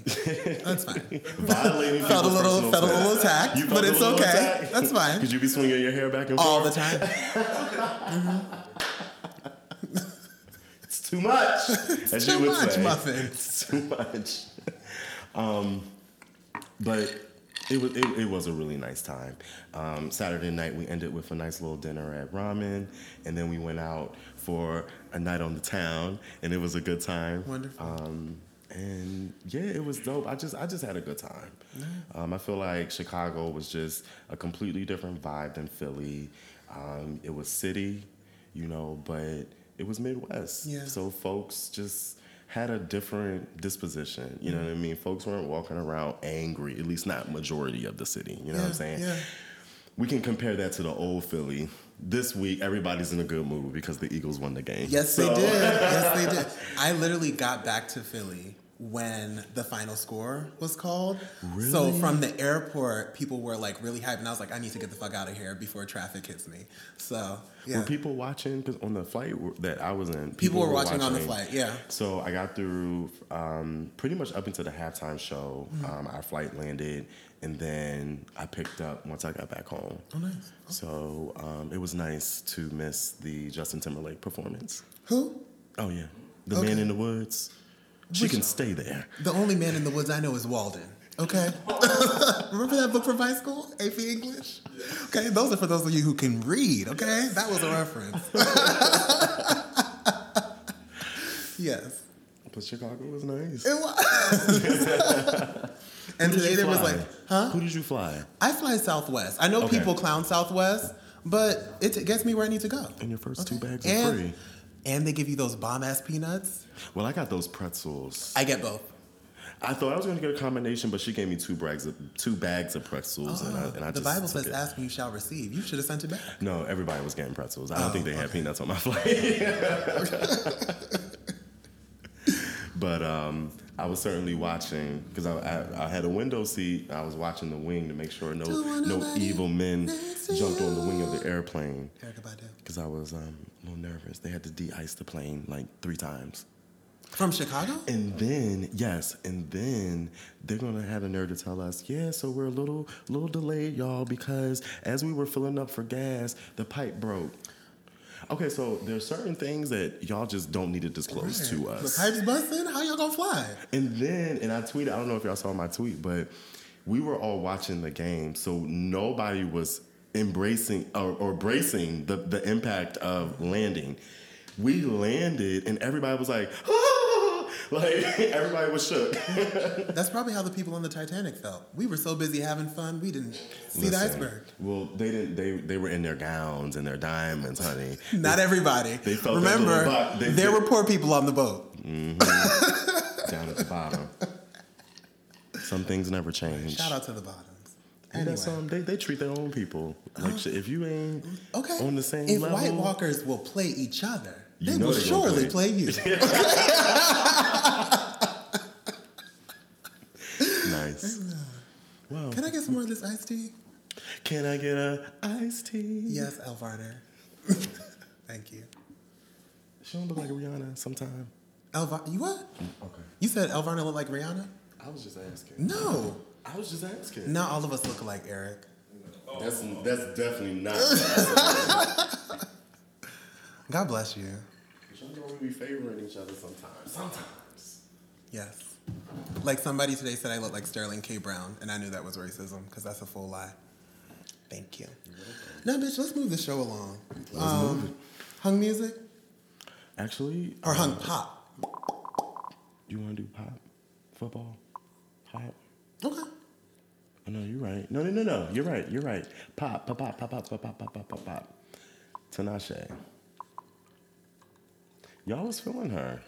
That's fine. Violating felt a little attacked, but it's okay. Attack? That's fine. Could you be swinging your hair back and forth? All the time. Mm-hmm. It's too much. It's too much, Muffin. It's too much. But it was a really nice time. Saturday night, we ended with a nice little dinner at ramen, and then we went out for a night on the town, and it was a good time. Wonderful. And yeah, it was dope. I just had a good time. I feel like Chicago was just a completely different vibe than Philly. It was city, you know, but it was Midwest. Yeah. So folks just had a different disposition. You know what I mean? Folks weren't walking around angry, at least not majority of the city. You know what I'm saying? Yeah. We can compare that to the old Philly. This week, everybody's in a good mood because the Eagles won the game. Yes, they did. Yes, they did. I literally got back to Philly when the final score was called. Really? So from the airport, people were like really hyped, and I was like, I need to get the fuck out of here before traffic hits me. So yeah. Were people watching? Because on the flight that I was in, people were watching on the flight. Yeah. So I got through pretty much up into the halftime show. Mm-hmm. Our flight landed, and then I picked up once I got back home. Oh, nice. Okay. So it was nice to miss the Justin Timberlake performance. Who? Oh yeah, the Man in the Woods. She can stay there. The only man in the woods I know is Walden. Okay? Remember that book from high school? AP English? Okay, those are for those of you who can read, okay? That was a reference. Yes. But Chicago was nice. It was. And today there was like, huh? Who did you fly? I fly Southwest. I know people clown Southwest, but it gets me where I need to go. And your first 2 bags are free. And they give you those bomb-ass peanuts? Well, I got those pretzels. I get both. I thought I was going to get a combination, but she gave me 2 bags of pretzels. Oh, and I the just Bible says, ask and you shall receive. You should have sent it back. No, everybody was getting pretzels. I don't think they had peanuts on my flight. But I was certainly watching, because I had a window seat. I was watching the wing to make sure no evil men jumped on the wing of the airplane. Because I was... a little nervous. They had to de-ice the plane like 3 times. From Chicago? And then, yes, they're going to have a nerve to tell us, yeah, so we're a little delayed, y'all, because as we were filling up for gas, the pipe broke. Okay, so there's certain things that y'all just don't need to disclose to us. The pipe's busting? How y'all going to fly? And then, I tweeted, I don't know if y'all saw my tweet, but we were all watching the game, so nobody was... embracing or bracing the impact of landing. We landed and everybody was like, ah! Like everybody was shook. That's probably how the people on the Titanic felt. We were so busy having fun, we didn't see the iceberg. Well, they didn't. They were in their gowns and their diamonds, honey. Not everybody. They felt. Remember, there were poor people on the boat. Mm-hmm. Down at the bottom. Some things never change. Shout out to the bottom. Anyway. And that's they treat their own people like shit. If you ain't on the same level, White Walkers will play each other, they will surely play you. Nice. Wow. Can I get some more of this iced tea? Can I get a iced tea? Yes, Elvarder. Thank you. She don't look like Rihanna sometime. You what? Okay. You said Elvira looked like Rihanna? I was just asking. No. I was just asking. Not all of us look alike, Eric. No. That's definitely not. God bless you. Y'all know we be favoring each other sometimes. Sometimes. Yes. Like somebody today said I look like Sterling K. Brown, and I knew that was racism because that's a full lie. Thank you. No, bitch, let's move the show along. Let's move it. Hung music? Actually. Or hung pop. You want to do pop? Football? Pop? Okay. Oh, no, you're right. No. You're right. Pop. Tinashe. Y'all was feeling her.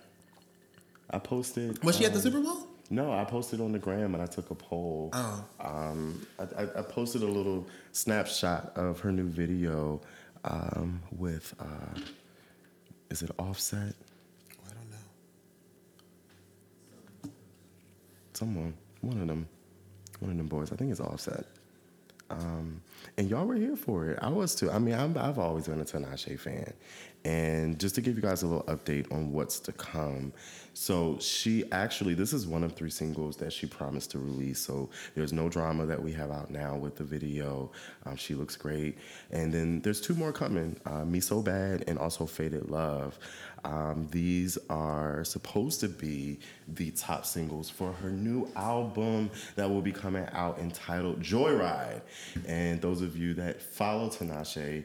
I posted. Was she at the Super Bowl? No, I posted on the gram and I took a poll. Oh. I posted a little snapshot of her new video with, is it Offset? Oh, I don't know. Someone. One of them boys. I think it's Offset. And y'all were here for it. I was too. I mean, I've always been a Tinashe fan. And just to give you guys a little update on what's to come. So she actually, this is one of 3 singles that she promised to release. So there's No Drama that we have out now with the video. She looks great. And then there's 2 more coming, Me So Bad and also Faded Love. These are supposed to be the top singles for her new album that will be coming out entitled Joyride. And those of you that follow Tinashe,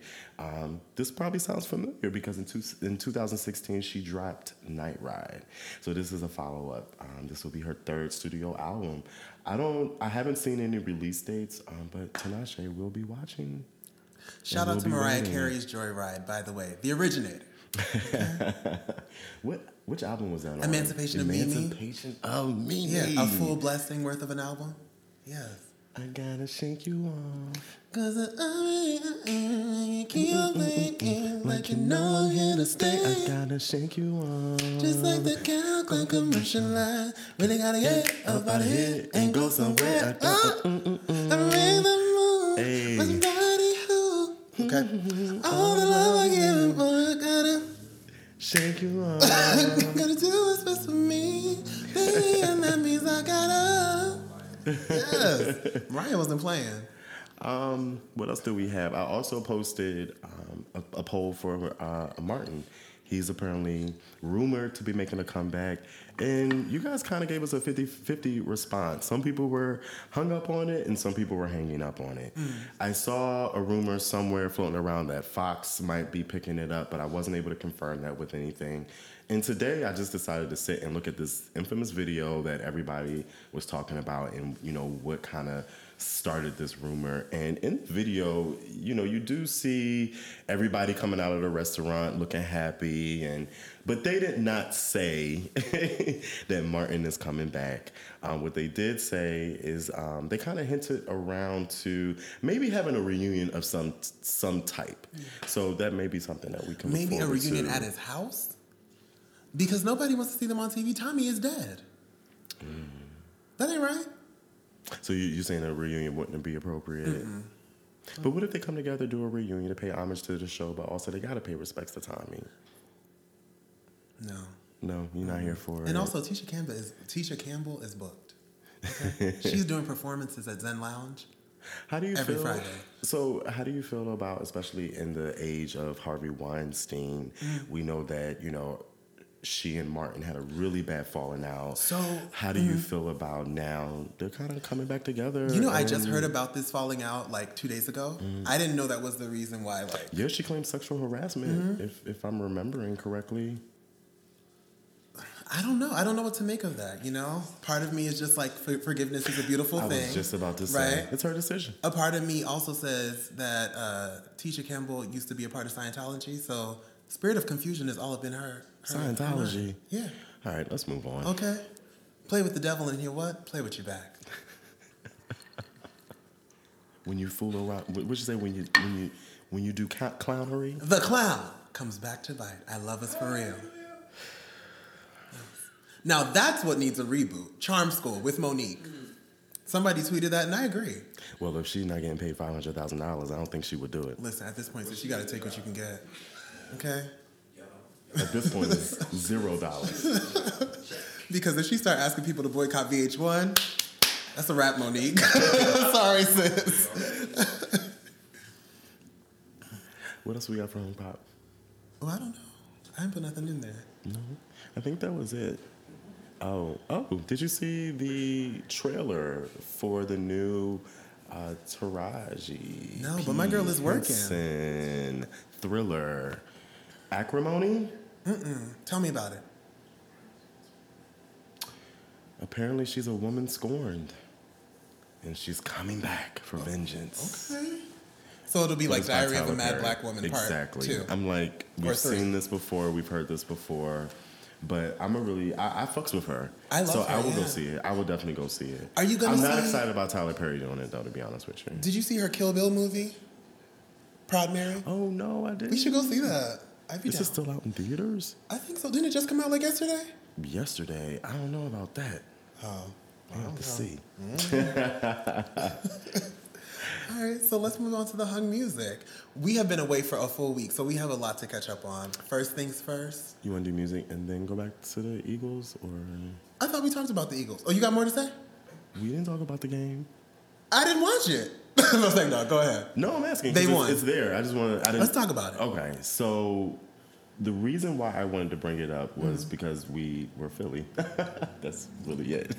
this probably sounds familiar because in 2016 she dropped Night Ride. So this is a follow-up. This will be her 3rd studio album. I haven't seen any release dates, but Tinashe will be watching. Shout out to Mariah Carey's Joyride, by the way, the originator. Which album was that on? Emancipation of Mimi. Yeah, a full blessing worth of an album. Yes. I gotta shake you off. Cause I keep thinking like you know I'm here to stay. I gotta shake you off. Just like the Calcon commercial line. Really gotta get up out of here and go somewhere. I read the moon. Okay. All the love I give, boy, I gotta shake you off. Gotta do what's best for me. And that means I gotta. Yes. Ryan wasn't playing. What else do we have? I also posted a poll for Martin. He's apparently rumored to be making a comeback. And you guys kind of gave us a 50-50 response. Some people were hung up on it, and some people were hanging up on it. Mm. I saw a rumor somewhere floating around that Fox might be picking it up, but I wasn't able to confirm that with anything. And today, I just decided to sit and look at this infamous video that everybody was talking about and, you know, what kind of started this rumor. And in the video, you know, you do see everybody coming out of the restaurant looking happy, but they did not say that Martin is coming back. What they did say is they kind of hinted around to maybe having a reunion of some type. So that may be something that we can look forward to. Maybe a reunion at his house? Because nobody wants to see them on TV. Tommy is dead. Mm. That ain't right. So you're saying a reunion wouldn't be appropriate? Mm-mm. But what if they come together, do a reunion to pay homage to the show, but also they got to pay respects to Tommy? No, you're not here for it. And also, Tisha Campbell is booked. Okay? She's doing performances at Zen Lounge. Every Friday. So how do you feel about, especially in the age of Harvey Weinstein, we know that, you know, she and Martin had a really bad falling out. So how do you feel about now? They're kind of coming back together. You know, I just heard about this falling out like 2 days ago. Mm-hmm. I didn't know that was the reason why. Yeah, she claimed sexual harassment, if I'm remembering correctly. I don't know. I don't know what to make of that, you know? Part of me is just like, forgiveness is a beautiful thing. I was just about to say, it's her decision. A part of me also says that Tisha Campbell used to be a part of Scientology, so spirit of confusion has all up in her. Scientology. Yeah. All right, let's move on. Okay. Play with the devil and hear what? Play with your back. When you fool around, what'd you say? When you do clownery? The clown comes back to bite. I love us for real. Now that's what needs a reboot. Charm School with Monique. Somebody tweeted that, and I agree. Well, if she's not getting paid $500,000, I don't think she would do it. Listen, at this point, so she got to take what you can get. Okay. at this point is $0. Because if she start asking people to boycott VH1, that's a wrap, Monique. Sorry, sis. What else we got for Hung Pop? Oh, I don't know. I didn't put nothing in there. No, I think that was it. Oh! Did you see the trailer for the new Taraji? No, but my girl is working. Thriller, Acrimony. Tell me about it. Apparently, she's a woman scorned, and she's coming back for vengeance. Okay. So it'll be like Diary of a Mad Black Woman Part 2. I'm like, we've seen this before, we've heard this before. But I fucks with her. I love her. So I will go see it. I will definitely go see it. Are you gonna see it? I'm not excited about Tyler Perry doing it though, to be honest with you. Did you see her Kill Bill movie? Proud Mary? Oh no, I didn't. We should go see that. Is it still out in theaters? I think so. Didn't it just come out like yesterday? Yesterday. I don't know about that. Oh. I'll have to see. Mm-hmm. All right, so let's move on to the Hung music. We have been away for a full week, so we have a lot to catch up on. First things first. You want to do music and then go back to the Eagles, or? I thought we talked about the Eagles. Oh, you got more to say? We didn't talk about the game. I didn't watch it. I was like, no, go ahead. No, I'm asking. They won. It's there. I just want to. Let's talk about it. Okay, so the reason why I wanted to bring it up was because we were Philly. That's really it.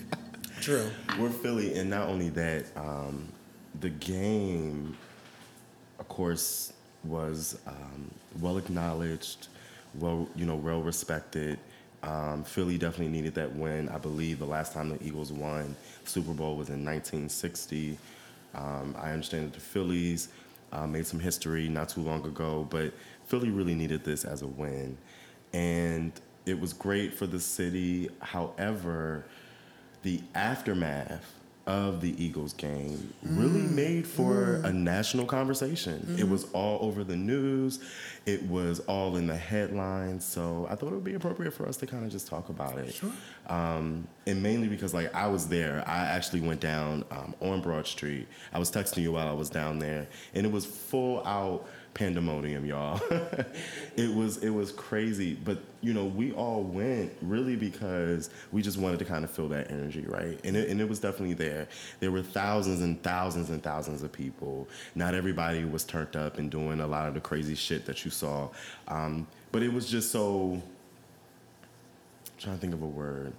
True. We're Philly, and not only that. The game, of course, was well acknowledged, well respected. Philly definitely needed that win. I believe the last time the Eagles won Super Bowl was in 1960. I understand that the Phillies made some history not too long ago, but Philly really needed this as a win, and it was great for the city. However, the aftermath of the Eagles game really made for a national conversation. It was all over the news. It was all in the headlines. So I thought it would be appropriate for us to kind of just talk about it. Sure. And mainly because, like, I was there. I actually went down on Broad Street. I was texting you while I was down there. And it was full-out pandemonium, y'all. It was crazy. But, we all went really because we just wanted to kind of feel that energy, right? And it was definitely there. There were thousands and thousands and thousands of people. Not everybody was turned up and doing a lot of the crazy shit that you saw. But it was just so, I'm trying to think of a word,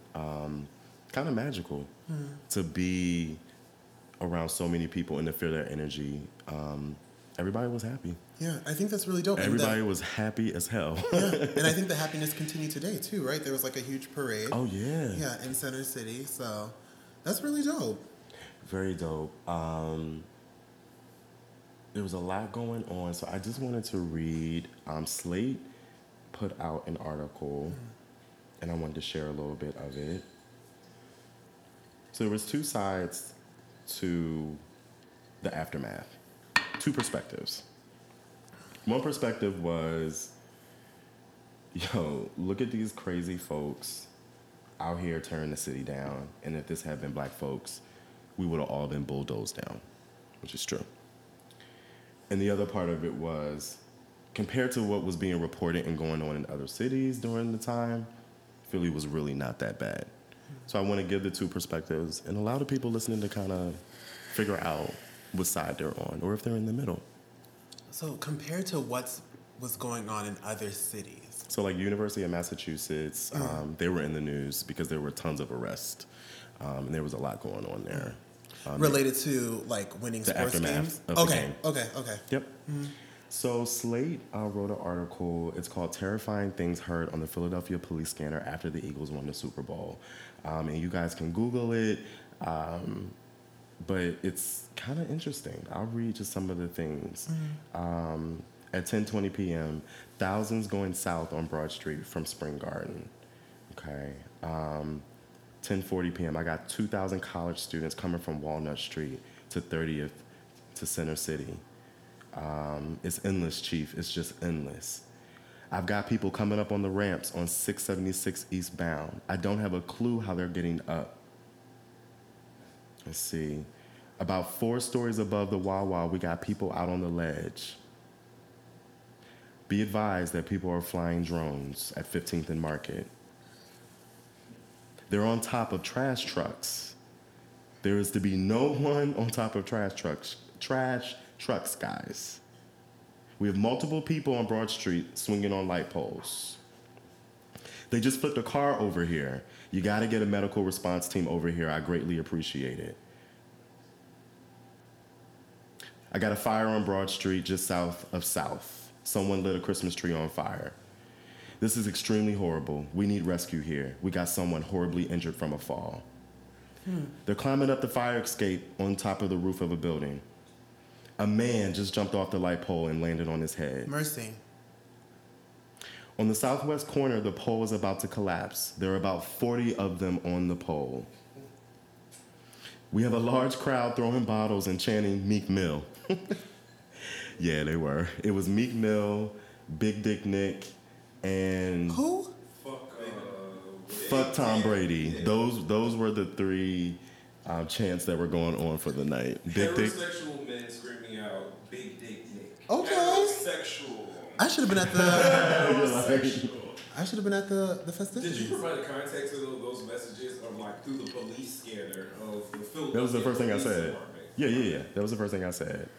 kind of magical to be around so many people and to feel their energy. Everybody was happy. Yeah, I think that's really dope. Everybody was happy as hell. Yeah, and I think the happiness continued today, too, right? There was, like, a huge parade. Oh, yeah. Yeah, in Center City, so that's really dope. Very dope. There was a lot going on, so I just wanted to read. Slate put out an article, and I wanted to share a little bit of it. So there was two sides to the aftermath. Two perspectives. One perspective was, look at these crazy folks out here tearing the city down. And if this had been black folks, we would have all been bulldozed down, which is true. And the other part of it was, compared to what was being reported and going on in other cities during the time, Philly was really not that bad. So I want to give the two perspectives and allow the people listening to kind of figure out what side they're on, or if they're in the middle. So compared to what's going on in other cities. So like University of Massachusetts, they were in the news because there were tons of arrests. And there was a lot going on there. Related to like winning the sports games? Okay. Yep. Mm-hmm. So Slate wrote an article. It's called Terrifying Things Heard on the Philadelphia Police Scanner After the Eagles Won the Super Bowl. And you guys can Google it. But it's kind of interesting. I'll read just some of the things. At 10:20 p.m., thousands going south on Broad Street from Spring Garden. Okay. 10:40 p.m., I got 2,000 college students coming from Walnut Street to 30th to Center City. It's endless, Chief. It's just endless. I've got people coming up on the ramps on 676 eastbound. I don't have a clue how they're getting up. Let's see. About 4 stories above the Wawa, we got people out on the ledge. Be advised that people are flying drones at 15th and Market. They're on top of trash trucks. There is to be no one on top of trash trucks, guys. We have multiple people on Broad Street swinging on light poles. They just flipped a car over here. You got to get a medical response team over here. I greatly appreciate it. I got a fire on Broad Street just south of South. Someone lit a Christmas tree on fire. This is extremely horrible. We need rescue here. We got someone horribly injured from a fall. They're climbing up the fire escape on top of the roof of a building. A man just jumped off the light pole and landed on his head. Mercy. On the southwest corner, the pole is about to collapse. There are about 40 of them on the pole. We have a large crowd throwing bottles and chanting Meek Mill. Yeah, they were. It was Meek Mill, Big Dick Nick, and... Who? Fuck Tom Brady. Yeah. Those were the three chants that were going on for the night. Big Dick. Heterosexual men screaming out, Big Dick Nick. Okay. Heterosexual. I should have been at the... I should have been at the festivities. Did you provide context to those messages of like through the police scanner of the film? That was the first thing I said. Yeah. That was the first thing I said.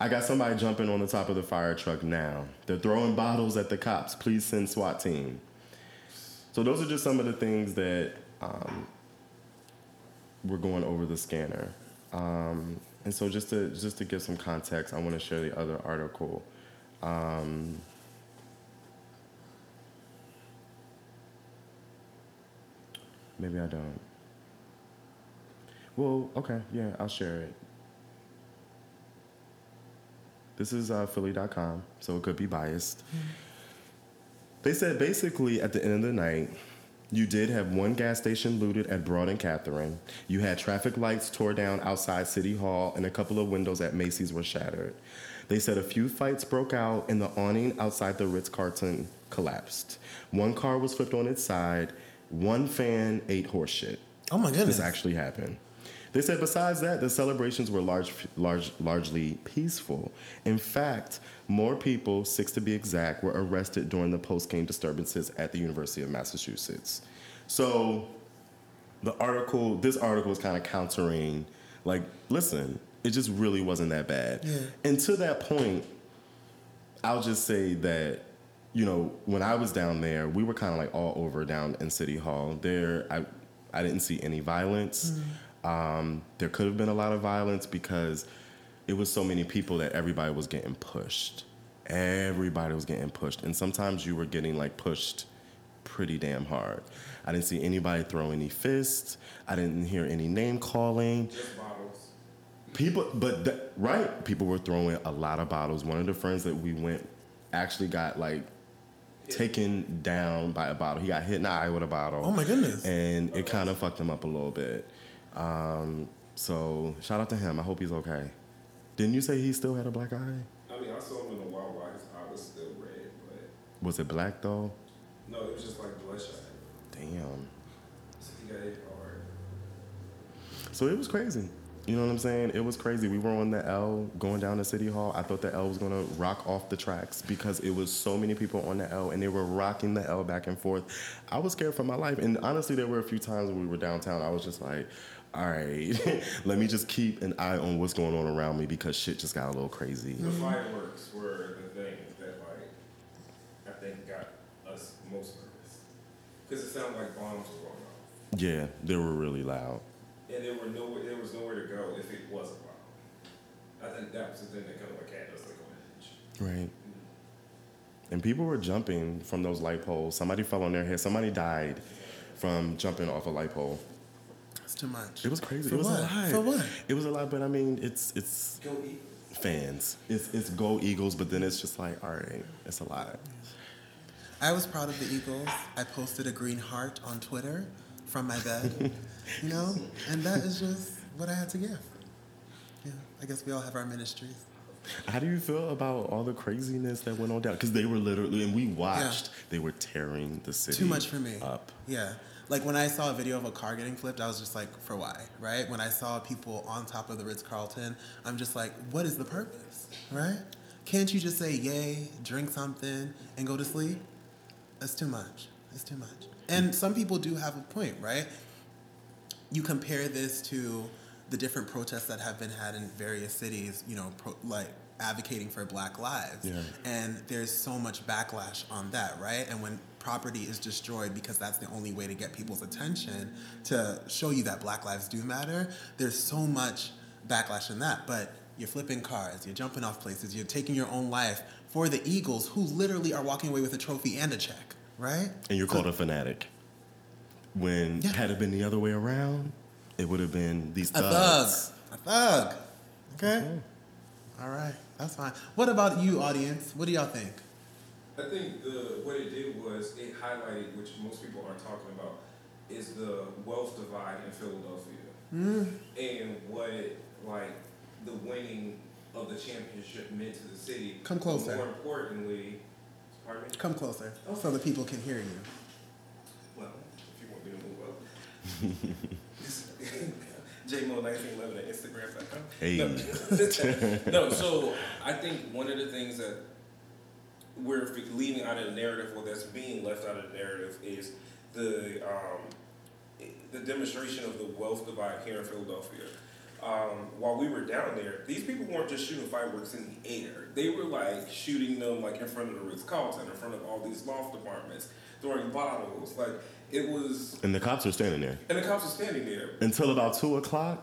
I got somebody jumping on the top of the fire truck now. They're throwing bottles at the cops. Please send SWAT team. So those are just some of the things that were going over the scanner. And so just to give some context, I want to share the other article. Maybe I don't. Well, okay, yeah, I'll share it. This is Philly.com, so it could be biased. They said basically at the end of the night, you did have one gas station looted at Broad and Catherine. You had traffic lights tore down outside City Hall, and a couple of windows at Macy's were shattered. They said a few fights broke out, and the awning outside the Ritz Carlton collapsed. One car was flipped on its side. One fan ate horseshit. Oh, my goodness. This actually happened. They said besides that, the celebrations were largely peaceful. In fact, more people, 6 to be exact, were arrested during the post-game disturbances at the University of Massachusetts. So this article is kind of countering, like, listen, it just really wasn't that bad. Yeah. And to that point, I'll just say that, you know, when I was down there, we were kind of like all over down in City Hall. There, I didn't see any violence. Mm-hmm. There could have been a lot of violence because it was so many people that everybody was getting pushed. And sometimes you were getting like pushed pretty damn hard. I didn't see anybody throw any fists. I didn't hear any name calling. Just bottles. People were throwing a lot of bottles. One of the friends that we went actually got like taken down by a bottle. He got hit in the eye with a bottle. Oh my goodness. And it kind of fucked him up a little bit. So shout out to him. I hope he's okay. Didn't you say he still had a black eye? I mean, I saw him in a while. His eye was still red, but... Was it black though? No, it was just like bloodshot. Damn. So he got hit hard. So it was crazy. You know what I'm saying? It was crazy. We were on the L going down to City Hall. I thought the L was going to rock off the tracks because it was so many people on the L, and they were rocking the L back and forth. I was scared for my life. And honestly, there were a few times when we were downtown, I was just like, all right, let me just keep an eye on what's going on around me because shit just got a little crazy. The fireworks were the things that, like, I think got us most nervous because it sounded like bombs were going off. Yeah, they were really loud. And there was nowhere to go if it was a problem. I think that was the thing that kind of like had us like on edge. Right. Mm-hmm. And people were jumping from those light poles. Somebody fell on their head. Somebody died from jumping off a light pole. That's too much. It was crazy. For it was what? A lot. For what? It was a lot, but I mean, it's go Eagles. Fans. It's go Eagles, but then it's just like, all right, it's a lot. I was proud of the Eagles. I posted a green heart on Twitter from my bed. You know, and that is just what I had to give. Yeah, I guess we all have our ministries. How do you feel about all the craziness that went on down? Because they were literally, and we watched, They were tearing the city up. Too much for me. Yeah. Like when I saw a video of a car getting flipped, I was just like, for why, right? When I saw people on top of the Ritz Carlton, I'm just like, what is the purpose, right? Can't you just say yay, drink something, and go to sleep? That's too much. It's too much. And some people do have a point, right? You compare this to the different protests that have been had in various cities, you know, advocating for Black lives. Yeah. And there's so much backlash on that, right? And when property is destroyed because that's the only way to get people's attention to show you that Black lives do matter, there's so much backlash in that. But you're flipping cars, you're jumping off places, you're taking your own life for the Eagles, who literally are walking away with a trophy and a check, right? And you're called a fanatic. When had it been the other way around, it would have been these thugs. A thug. Okay? All right. That's fine. What about you, audience? What do y'all think? I think what it did was it highlighted, which most people aren't talking about, is the wealth divide in Philadelphia. And what, like, the winning of the championship meant to the city. Come closer. But more importantly, pardon me? Come closer so the people can hear you. Well, if you want me to move up. JMO1911 at Instagram.com. Hey. No, so I think one of the things that we're leaving out of the narrative, or that's being left out of the narrative, is the demonstration of the wealth divide here in Philadelphia. While we were down there, these people weren't just shooting fireworks in the air. They were like shooting them like in front of the Ritz Carlton, in front of all these loft apartments, throwing bottles. Like it was. And the cops were standing there. Until about 2:00.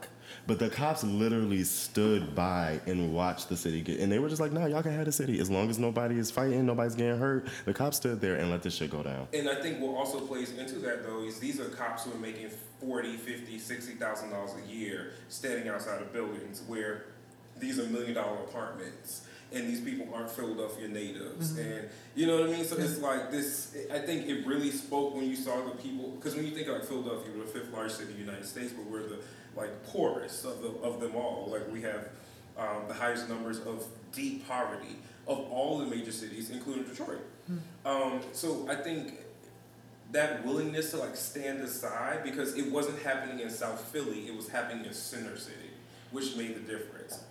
But the cops literally stood by and watched the city get. And they were just like, no, y'all can have the city. As long as nobody is fighting, nobody's getting hurt. The cops stood there and let this shit go down. And I think what also plays into that, though, is these are cops who are making $40,000, $50,000, $60,000 a year standing outside of buildings where these are $1 million apartments. And these people aren't Philadelphia natives. Mm-hmm. And you know what I mean? So it's like this, I think it really spoke when you saw the people, because when you think like Philadelphia, we're the 5th largest city in the United States, but we're the like poorest of them all. Like we have the highest numbers of deep poverty of all the major cities, including Detroit. Mm-hmm. So I think that willingness to like stand aside, because it wasn't happening in South Philly, it was happening in Center City, which made the difference.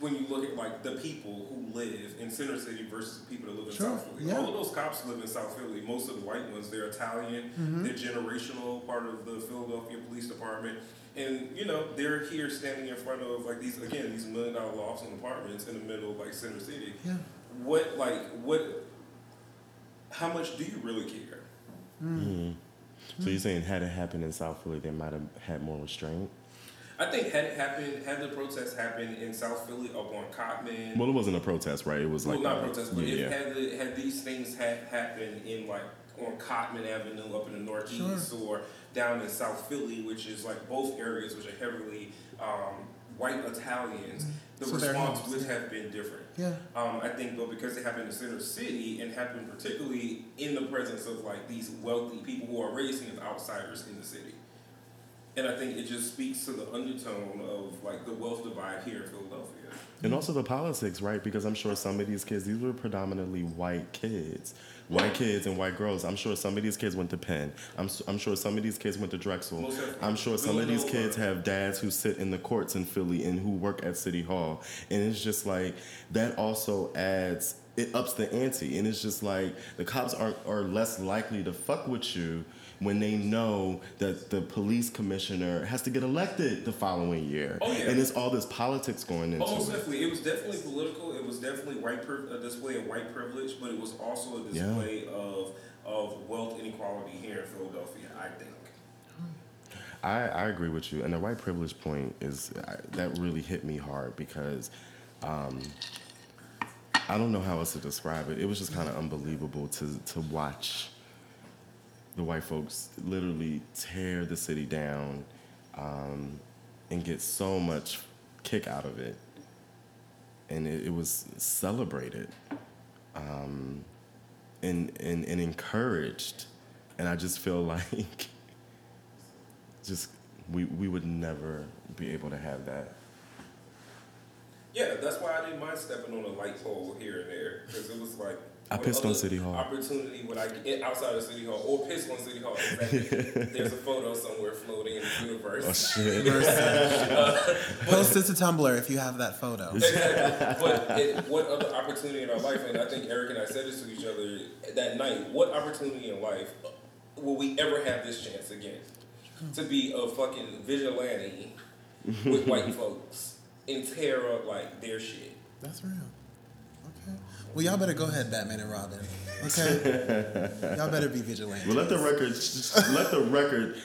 When you look at like the people who live in Center City versus the people that live in South Philly. Yeah. All of those cops live in South Philly. Most of the white ones, they're Italian, they're generational, part of the Philadelphia Police Department. And, you know, they're here standing in front of like these, again, these $1 million lofts and apartments in the middle of like Center City. Yeah. How much do you really care? So you're saying had it happened in South Philly, they might have had more restraint? I think had the protest happened in South Philly up on Cotman. Well, it wasn't a protest, right? It was not a protest, but had these things happened in like on Cotman Avenue up in the Northeast or down in South Philly, which is like both areas which are heavily white Italians, the response would have been different. Yeah. I think though because it happened in Center City and happened particularly in the presence of like these wealthy people who are already seen as outsiders in the city. And I think it just speaks to the undertone of, like, the wealth divide here in Philadelphia. And also the politics, right? Because I'm sure some of these kids, these were predominantly white kids. White kids and white girls. I'm sure some of these kids went to Penn. I'm sure some of these kids went to Drexel. I'm sure some of these kids have dads who sit in the courts in Philly and who work at City Hall. And it's just like, that also adds, it ups the ante. And it's just like, the cops are less likely to fuck with you when they know that the police commissioner has to get elected the following year. Oh, yeah. And it's all this politics going into it. Definitely. It was definitely political. It was definitely a display of white privilege, but it was also a display of wealth inequality here in Philadelphia, I think. I agree with you. And the white privilege point is that really hit me hard because I don't know how else to describe it. It was just kind of unbelievable to watch the white folks literally tear the city down and get so much kick out of it. And it was celebrated and encouraged. And I just feel like we would never be able to have that. Yeah, that's why I didn't mind stepping on a light pole here and there, because it was like I pissed on City Hall. Opportunity when I get outside of City Hall, or pissed on City Hall. Exactly. There's a photo somewhere floating in the universe. Oh shit! Post it to Tumblr if you have that photo. Exactly. But what other opportunity in our life? And I think Eric and I said this to each other that night. What opportunity in life will we ever have this chance again? To be a fucking vigilante with white folks and tear up like their shit. That's real. Okay. Well, y'all better go ahead, Batman and Robin. Okay. Y'all better be vigilant. Well, let the record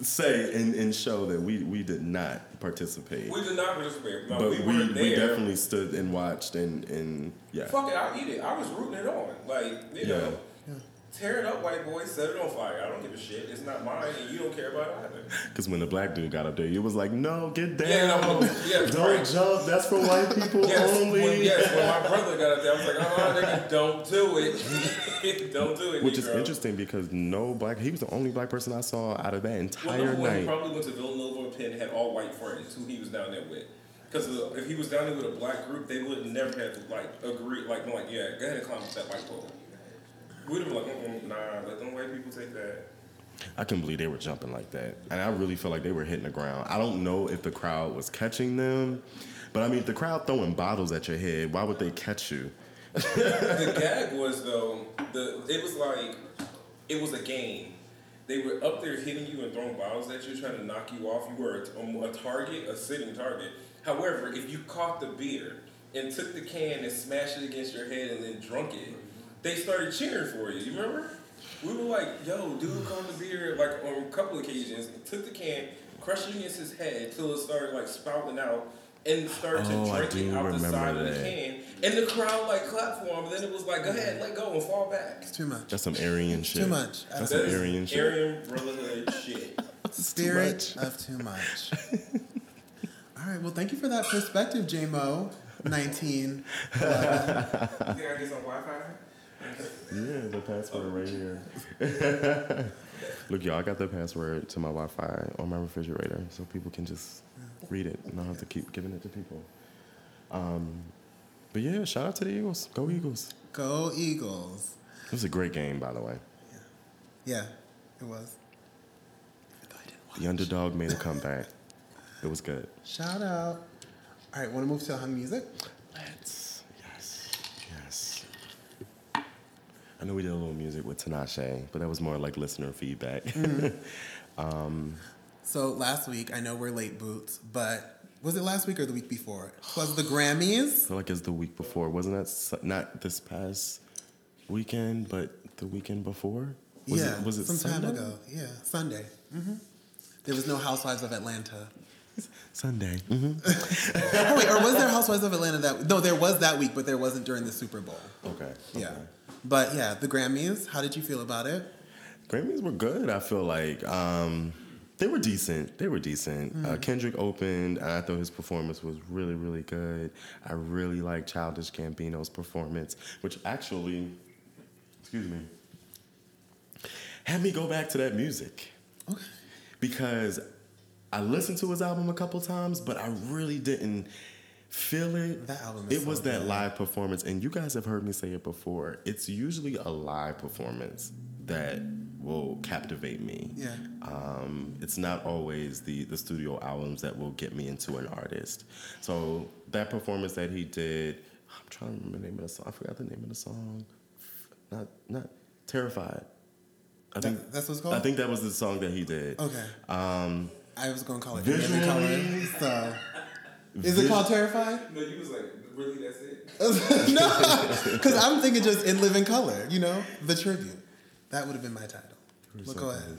say and show that we did not participate. We did not participate. No, but we definitely stood and watched and yeah. Fuck it, I'll eat it. I was rooting it on. Like, you know. Tear it up, white boy. Set it on fire. I don't give a shit. It's not mine, and you don't care about it either. Because when the black dude got up there, you was like, "No, get down. Yeah, don't jump. That's for white people only." When my brother got up there, I was like, "Oh, nigga, don't do it. Don't do it." Which is interesting because he was the only black person I saw out of that entire night. He probably went to Villanova Penn, had all white friends who he was down there with. Because if he was down there with a black group, they would never have agreed. Like, yeah, go ahead and climb up that white pole. We'd have been like, nah, let them white people take that. I couldn't believe they were jumping like that. And I really feel like they were hitting the ground. I don't know if the crowd was catching them. But, I mean, if the crowd throwing bottles at your head, why would they catch you? The gag was, though, it was a game. They were up there hitting you and throwing bottles at you, trying to knock you off. You were a sitting target. However, if you caught the beer and took the can and smashed it against your head and then drunk it, they started cheering for you. You remember? We were like, yo, dude caught the beer on a couple occasions, took the can, crushed it against his head till it started spouting out and started to drink it out the side of the can. And the crowd clapped for him. And then it was like, go ahead, let go and fall back. It's too much. That's some Aryan shit. Too much. That's some Aryan shit. Aryan brotherhood shit. Spirit of too much. All right. Well, thank you for that perspective, J-Mo. 19. You think I get some Wi-Fi? Yeah, the password right here. Look, y'all, I got the password to my Wi-Fi on my refrigerator, so people can just read it, and I don't have to keep giving it to people. But yeah, shout out to the Eagles. Go Eagles. Go Eagles. It was a great game, by the way. Yeah, it was. Even though I didn't watch. The underdog made a comeback. It was good. Shout out. All right, want to move to Hung Music? Yes. I know we did a little music with Tinashe, but that was more like listener feedback. Mm-hmm. So last week, I know we're late, Boots, but was it last week or the week before? Was the Grammys? I feel like it's the week before. Wasn't that not this past weekend, but the weekend before? Was it some Sunday? Time ago. Yeah, Sunday. Mm-hmm. There was no Housewives of Atlanta. Sunday. Mm-hmm. Oh, wait, or was there Housewives of Atlanta that? No, there was that week, but there wasn't during the Super Bowl. Okay. Yeah. But yeah, the Grammys, how did you feel about it? Grammys were good, I feel like. They were decent. Kendrick opened, and I thought his performance was really, really good. I really liked Childish Gambino's performance, which actually, excuse me, had me go back to that music. Okay. Because I listened to his album a couple times, but I really didn't feel it. That album is that live performance, and you guys have heard me say it before. It's usually a live performance that will captivate me. Yeah. It's not always the studio albums that will get me into an artist. So that performance that he did, I'm trying to remember the name of the song. I forgot the name of the song. Not Terrified. That's what it's called? I think that was the song that he did. Okay. I was going to call it Visually. So. Is it called Terrified? No, you was like, really, that's it? No, because I'm thinking just In Living Color, the tribute. That would have been my title. But go ahead.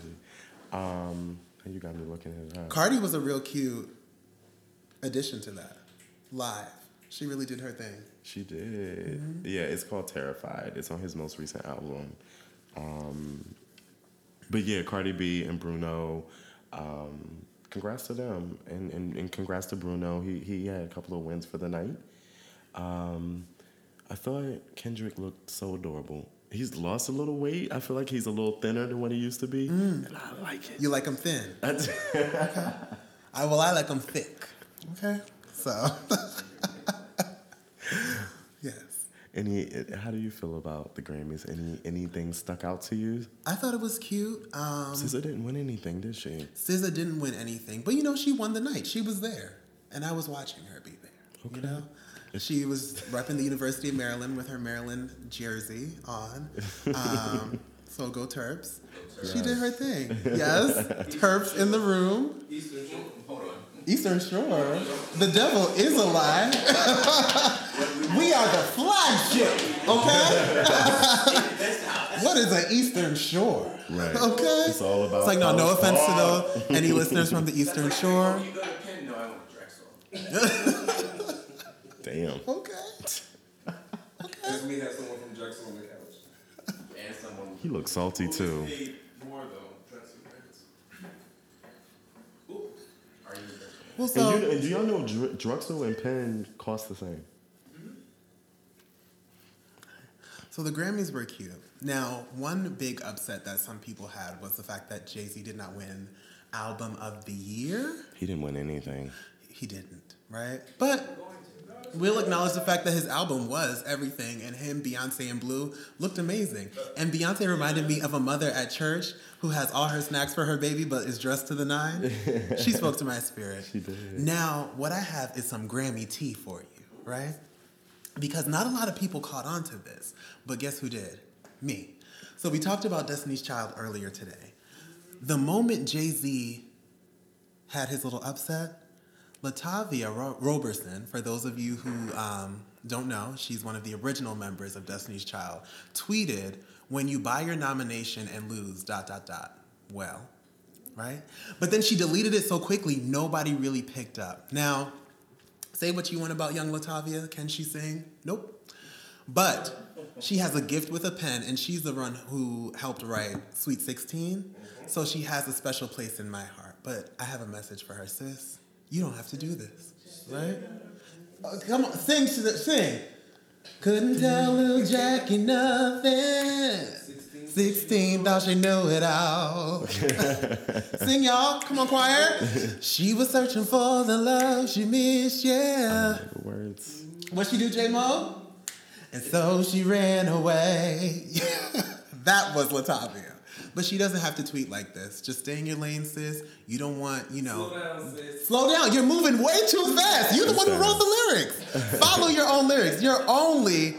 You got me looking at it. Cardi was a real cute addition to that. Live. She really did her thing. She did. Mm-hmm. Yeah, it's called Terrified. It's on his most recent album. But yeah, Cardi B and Bruno... congrats to them and congrats to Bruno. He had a couple of wins for the night. I thought Kendrick looked so adorable. He's lost a little weight. I feel like he's a little thinner than what he used to be. Mm. And I like it. You like him thin? Okay. I like him thick. Okay. So How do you feel about the Grammys? Anything stuck out to you? I thought it was cute. SZA didn't win anything, did she? SZA didn't win anything, but she won the night. She was there, and I was watching her be there. Okay. She was repping the University of Maryland with her Maryland jersey on. So go Terps. She did her thing. Yes, Terps in the room. Eastern Shore. Hold on. Eastern Shore. The devil is a lie. We are the flagship, okay? What is an Eastern Shore? Right. Okay. It's all about. It's like, no offense to those any listeners from the Eastern Shore. When you go to Penn, no, I want Drexel. Damn. Okay. Because we had someone from Drexel on the couch, and someone. He looks salty too. Well, so, and do y'all know Drexel and Penn cost the same? So the Grammys were cute. Now, one big upset that some people had was the fact that Jay-Z did not win Album of the Year. He didn't win anything. He didn't, right? But we'll acknowledge the fact that his album was everything, and him, Beyonce, and Blue looked amazing. And Beyonce reminded me of a mother at church who has all her snacks for her baby but is dressed to the nine. She spoke to my spirit. She did. Now, what I have is some Grammy tea for you, right? Because not a lot of people caught on to this, but guess who did? Me. So we talked about Destiny's Child earlier today. The moment Jay-Z had his little upset, LaTavia Roberson, for those of you who don't know, she's one of the original members of Destiny's Child, tweeted, "When you buy your nomination and lose, ... Well, right? But then she deleted it so quickly, nobody really picked up. Now, say what you want about young LaTavia. Can she sing? Nope. But she has a gift with a pen, and she's the one who helped write Sweet 16. So she has a special place in my heart. But I have a message for her, sis. You don't have to do this, right? Come on, sing. Couldn't tell little Jackie nothing. 16, thought she knew it all. Sing, y'all. Come on, choir. She was searching for the love she missed, yeah. Oh, words. What she do, J-Mo? And so she ran away. That was LaTavia. But she doesn't have to tweet like this. Just stay in your lane, sis. You don't want, Slow down, sis. Slow down. You're moving way too fast. You're the one who wrote the lyrics. Follow your own lyrics. You're only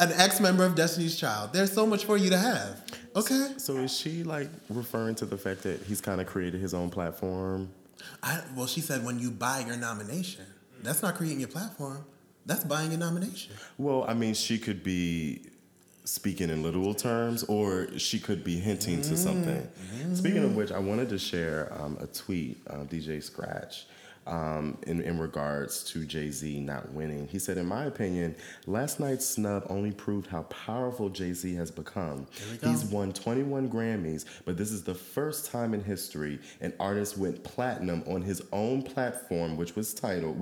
an ex-member of Destiny's Child. There's so much for you to have. Okay. So is she referring to the fact that he's kind of created his own platform? Well, she said when you buy your nomination. That's not creating your platform. That's buying your nomination. Well, I mean, she could be speaking in literal terms, or she could be hinting to something. Speaking of which, I wanted to share a tweet, DJ Scratch, in regards to Jay-Z not winning. He said, in my opinion, last night's snub only proved how powerful Jay-Z has become. He's won 21 Grammys, but this is the first time in history an artist went platinum on his own platform, which is Tidal.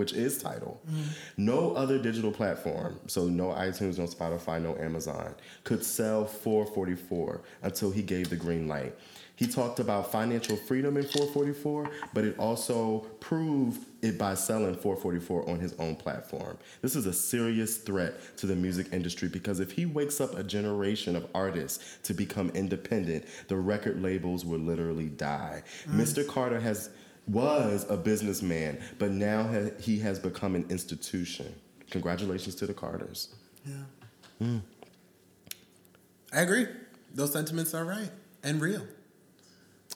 No other digital platform, so no iTunes, no Spotify, no Amazon, could sell $444 until he gave the green light. He talked about financial freedom in 444, but it also proved it by selling 444 on his own platform. This is a serious threat to the music industry, because if he wakes up a generation of artists to become independent, the record labels will literally die. Mr. Carter was a businessman, but now he has become an institution. Congratulations to the Carters. Yeah. I agree. Those sentiments are right and real.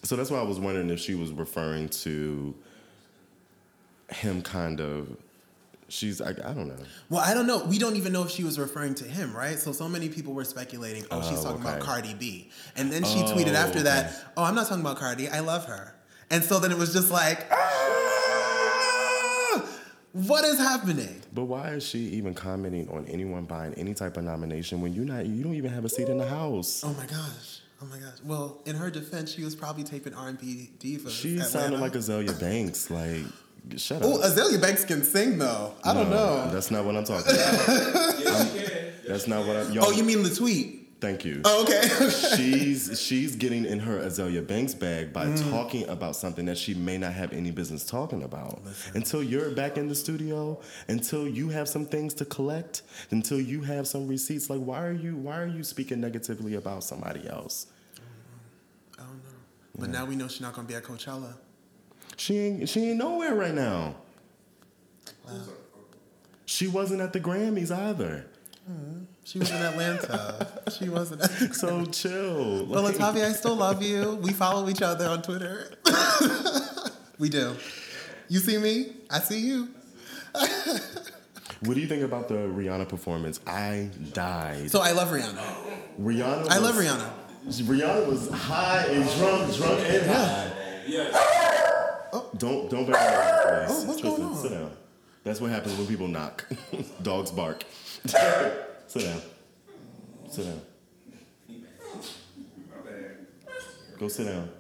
So that's why I was wondering if she was referring to him I don't know. Well, I don't know. We don't even know if she was referring to him, right? So many people were speculating, she's talking about Cardi B. And then she tweeted after that, I'm not talking about Cardi. I love her. And so then it was just like, what is happening? But why is she even commenting on anyone buying any type of nomination when you don't even have a seat in the house? Oh my gosh. Well, in her defense, she was probably taping R&B divas. She sounded like Azealia Banks. Shut up. Oh, Azealia Banks can sing, though. I don't know. That's not what I'm talking about. That's not what I'm... Yo, you mean the tweet? Thank you. Oh, okay. She's getting in her Azalea Banks bag by talking about something that she may not have any business talking about. Listen. Until you're back in the studio, until you have some things to collect, until you have some receipts, like why are you speaking negatively about somebody else? I don't know. But now we know she's not gonna be at Coachella. She ain't nowhere right now. Wow. She wasn't at the Grammys either. Mm. She was in Atlanta. So chill. Well, Latavia, I still love you. We follow each other on Twitter. We do. You see me? I see you. What do you think about the Rihanna performance? I died. So I love Rihanna. Rihanna was high and drunk and high. Yes. Oh. Don't back out. Oh, what's going on? Sit down. That's what happens when people knock. Dogs bark. Sit down. Go sit down.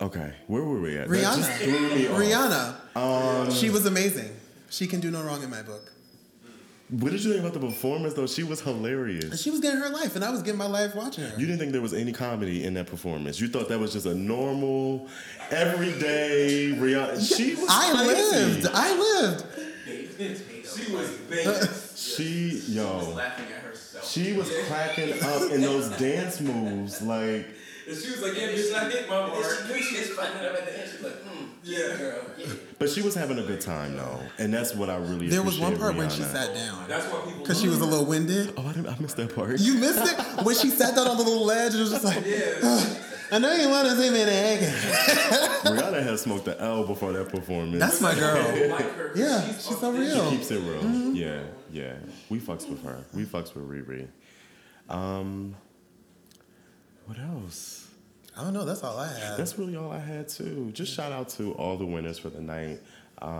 Okay, where were we at? Rihanna. She was amazing. She can do no wrong in my book. What did you think about the performance, though? She was hilarious. And she was getting her life, and I was getting my life watching her. You didn't think there was any comedy in that performance. You thought that was just a normal, everyday Rihanna. She was I lived. She was famous. She was laughing at herself. She was cracking up in those dance moves, like... And she was like, yeah, bitch, I hit my mark. She was finding up at the end. She was like, yeah, girl. Yeah. But she was having a good time, though. And that's what I really appreciated. There was one part when she sat down. That's why people... Because she was a little winded. Oh, I missed that part. You missed it? When she sat down on the little ledge, it was just like... Yeah. I know you want to see me in the egg. Rihanna has smoked the L before that performance. That's my girl. Yeah, she's so real. She keeps it real. Mm-hmm. Yeah. We fucks with her. We fucks with Riri. What else? I don't know. That's all I had. That's really all I had, too. Just shout out to all the winners for the night. I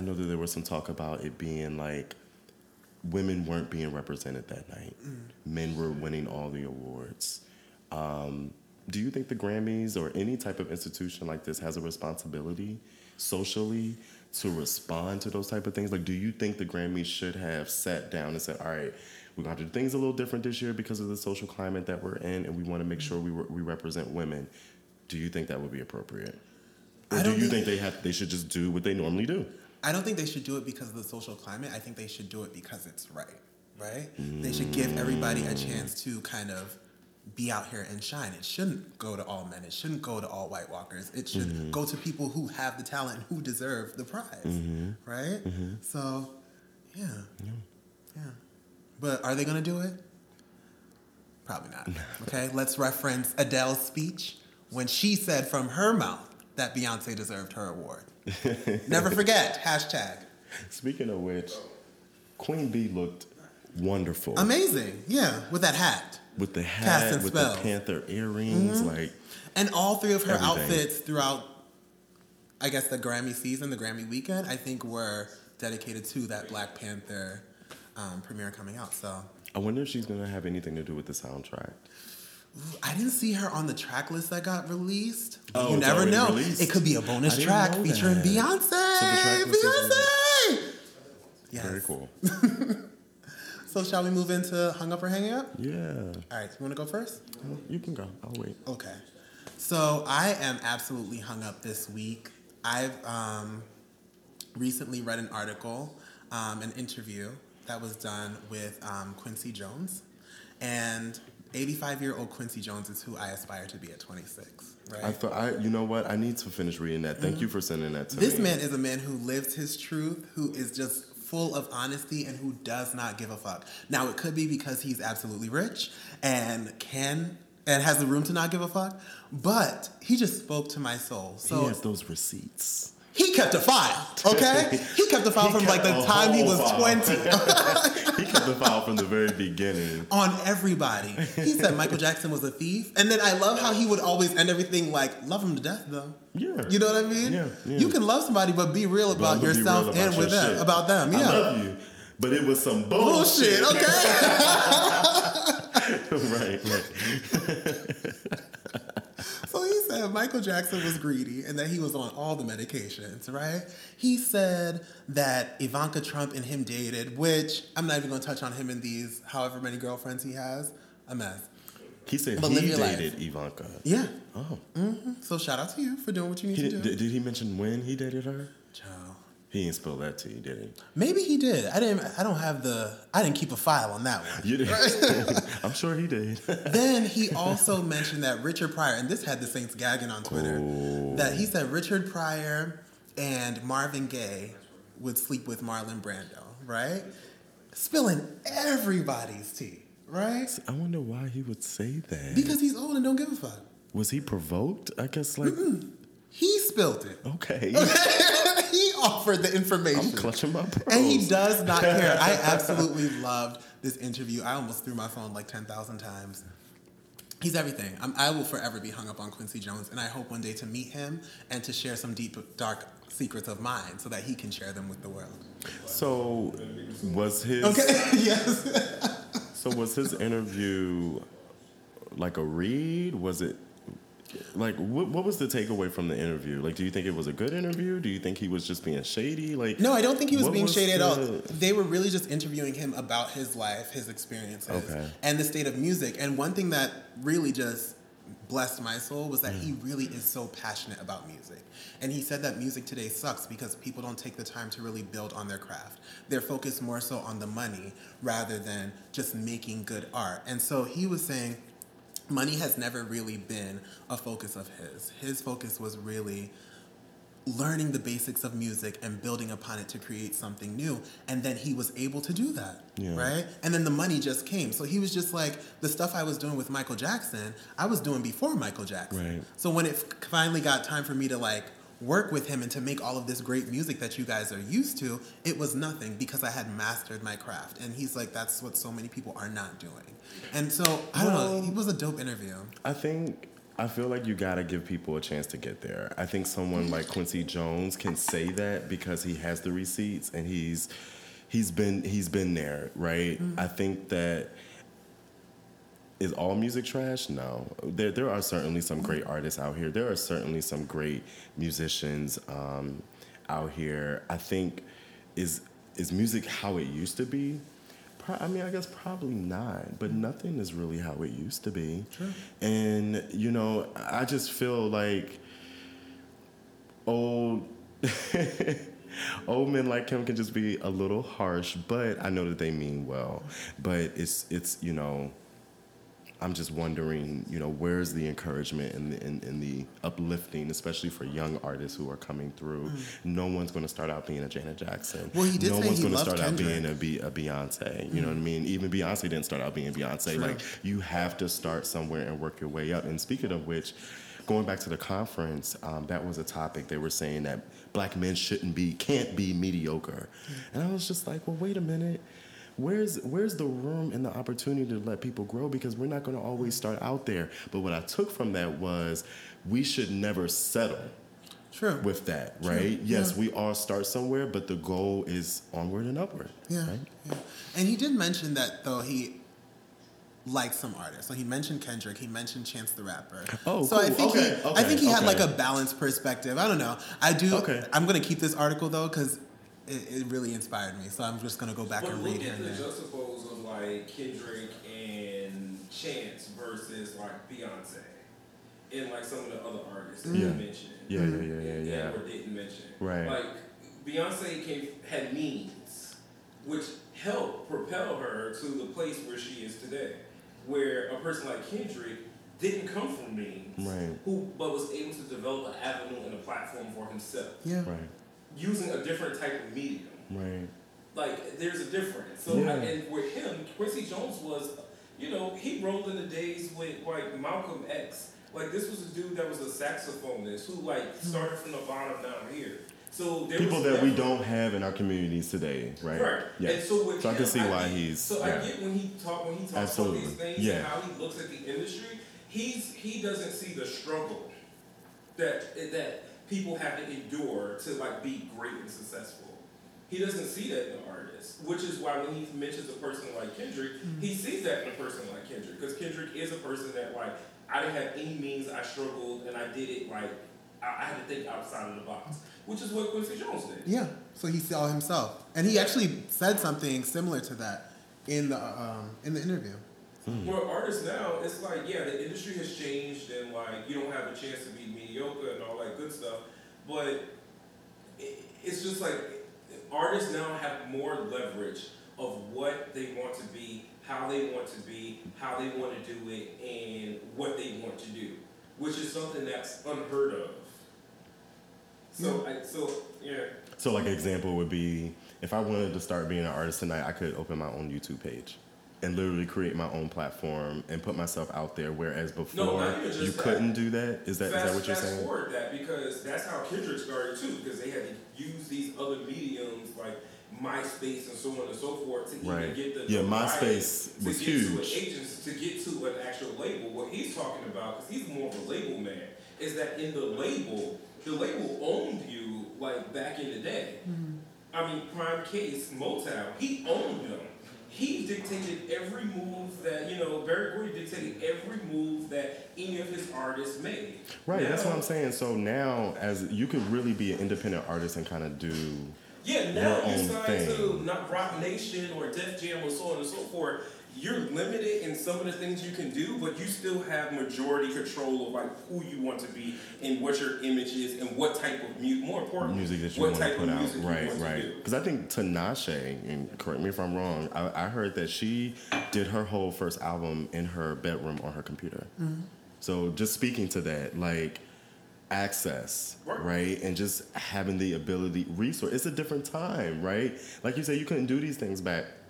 know that there was some talk about it being like women weren't being represented that night. Mm. Men were winning all the awards. Do you think the Grammys or any type of institution like this has a responsibility socially to respond to those type of things? Like, do you think the Grammys should have sat down and said, all right, we're going to have to do things a little different this year because of the social climate that we're in, and we want to make sure we represent women. Do you think that would be appropriate? Or do you think they should just do what they normally do? I don't think they should do it because of the social climate. I think they should do it because it's right? They should give everybody a chance to kind of be out here and shine. It shouldn't go to all men. It shouldn't go to all White Walkers. It should go to people who have the talent and who deserve the prize, right? Mm-hmm. So, yeah. But are they going to do it? Probably not. Okay, let's reference Adele's speech when she said from her mouth that Beyonce deserved her award. Never forget, #. Speaking of which, Queen Bee looked wonderful. Amazing, yeah, with that hat. With the hat, with spells. The panther earrings. Like, and all three of her outfits throughout, I guess, the Grammy season, the Grammy weekend, I think were dedicated to that Black Panther premiere coming out. So I wonder if she's gonna have anything to do with the soundtrack. Ooh, I didn't see her on the track list that got released. Oh, you never know. Released? It could be a bonus track featuring Beyonce. So Beyonce. Yes. Very cool. So shall we move into Hung Up or Hanging Up? Yeah. All right. You want to go first? You can go. I'll wait. Okay. So I am absolutely hung up this week. I've recently read an article, an interview that was done with Quincy Jones. And 85-year-old Quincy Jones is who I aspire to be at 26, right? You know what? I need to finish reading that. Thank you for sending that to me. This man is a man who lives his truth, who is just full of honesty, and who does not give a fuck. Now, it could be because he's absolutely rich and has the room to not give a fuck, but he just spoke to my soul. So he has those receipts. He kept a file, okay? He kept a file from like the time he was 20. He kept a file from the very beginning. On everybody. He said Michael Jackson was a thief. And then I love how he would always end everything like, love him to death, though. Yeah. You know what I mean? Yeah. You can love somebody, but be real about yourself and with them. About them, yeah. I love you, but it was some bullshit. Okay? Right. So he said, that Michael Jackson was greedy and that he was on all the medications, right? He said that Ivanka Trump and him dated, which I'm not even going to touch on him and these however many girlfriends he has. A mess. He said but he dated Ivanka. Yeah. Oh. Mm-hmm. So shout out to you for doing what you need to do. Did he mention when he dated her? Child. He didn't spill that tea, did he? Maybe he did. I didn't keep a file on that one. You did. Right? I'm sure he did. Then he also mentioned that Richard Pryor, and this had the Saints gagging on Twitter, that he said Richard Pryor and Marvin Gaye would sleep with Marlon Brando, right? Spilling everybody's tea, right? I wonder why he would say that. Because he's old and don't give a fuck. Was he provoked? I guess like... Mm-mm. He spilled it. Okay. He offered the information. I'm clutching my pearls. And he does not care. I absolutely loved this interview. I almost threw my phone like 10,000 times. He's everything. I will forever be hung up on Quincy Jones, and I hope one day to meet him and to share some deep, dark secrets of mine so that he can share them with the world. So was his... Okay, yes. So was his interview like a read? Was it... Like, what was the takeaway from the interview? Like, do you think it was a good interview? Do you think he was just being shady? Like, no, I don't think he was being shady at all. They were really just interviewing him about his life, his experiences, and the state of music. And one thing that really just blessed my soul was that he really is so passionate about music. And he said that music today sucks because people don't take the time to really build on their craft. They're focused more so on the money rather than just making good art. And so he was saying... money has never really been a focus of his. His focus was really learning the basics of music and building upon it to create something new. And then he was able to do that, right? And then the money just came. So he was just like, the stuff I was doing with Michael Jackson, I was doing before Michael Jackson. Right. So when it finally got time for me to like work with him and to make all of this great music that you guys are used to, it was nothing because I had mastered my craft. And he's like, that's what so many people are not doing. And so, I don't know, it was a dope interview. I feel like you gotta give people a chance to get there. I think someone like Quincy Jones can say that because he has the receipts and he's been there, right? Mm-hmm. I think that... Is all music trash? No. There are certainly some great artists out here. There are certainly some great musicians out here. I think, is music how it used to be? I guess probably not, but nothing is really how it used to be. True. And, you know, I just feel like old men like him can just be a little harsh, but I know that they mean well. But it's you know... I'm just wondering, you know, where's the encouragement and the uplifting, especially for young artists who are coming through. No one's going to start out being a Janet Jackson. Well, he did say he loved Kendrick. No one's going to start out being a Beyonce. You know what I mean? Even Beyonce didn't start out being Beyonce. True. Like, you have to start somewhere and work your way up. And speaking of which, going back to the conference, that was a topic. They were saying that black men can't be mediocre. And I was just like, well, wait a minute. Where's the room and the opportunity to let people grow? Because we're not going to always start out there. But what I took from that was we should never settle with that, right? True. Yes, we all start somewhere, but the goal is onward and upward. Yeah. Right? Yeah. And he did mention that, though, he liked some artists. So he mentioned Kendrick. He mentioned Chance the Rapper. Oh, so cool. I think he had like a balanced perspective. I don't know. I'm going to keep this article, though, because... It really inspired me, so I'm just going to go back and read it. But look at the juxtapose of, like, Kendrick and Chance versus, like, Beyonce and, like, some of the other artists that you mentioned. Yeah. Or didn't mention. Right. Like, Beyonce had means, which helped propel her to the place where she is today, where a person like Kendrick didn't come from means, but was able to develop an avenue and a platform for himself. Yeah. Right. Using a different type of medium. Right. Like, there's a difference. So, and with him, Quincy Jones was, you know, he rolled in the days with, like, Malcolm X. Like, this was a dude that was a saxophonist who, like, started from the bottom down here. So, there people that we don't have in our communities today, right? Right. Yeah. And so, with him, I can see why he's... So, I get when he talks about these things and how he looks at the industry, he doesn't see the struggle that people have to endure to, like, be great and successful. He doesn't see that in the artist, which is why when he mentions a person like Kendrick, he sees that in a person like Kendrick, because Kendrick is a person that, like, I didn't have any means, I struggled, and I did it like, I had to think outside of the box, which is what Quincy Jones did. Yeah, so he saw himself. And he actually said something similar to that in the interview. Mm. For artists now, it's like, yeah, the industry has changed, and like, you don't have a chance to be mediocre and all that good stuff, but it's just like, artists now have more leverage of what they want to be, how they want to be, how they want to do it, and what they want to do, which is something that's unheard of. So, yeah. So like an example would be, if I wanted to start being an artist tonight, I could open my own YouTube page and literally create my own platform and put myself out there, whereas before you couldn't do that? Is that what you're saying? Fast forward that, because that's how Kendrick started too, because they had to use these other mediums like MySpace and so on and so forth to even get the MySpace was huge. To get to an agency, to get to an actual label. What he's talking about, because he's more of a label man, is that in the label owned you like back in the day. Mm-hmm. I mean, prime case, Motown, he owned them. He dictated every move that, Berry Gordy dictated every move that any of his artists made. Right, now, that's what I'm saying. So now, as you could really be an independent artist and kind of do your own thing. To not Rock Nation or Def Jam or so on and so forth. You're limited in some of the things you can do, but you still have majority control of like who you want to be and what your image is and what type of music that you want to put out. Right. Because I think Tinashe, and correct me if I'm wrong, I heard that she did her whole first album in her bedroom on her computer. Mm-hmm. So just speaking to that, like access, right? And just having the ability, resource. It's a different time, right? Like you said, you couldn't do these things back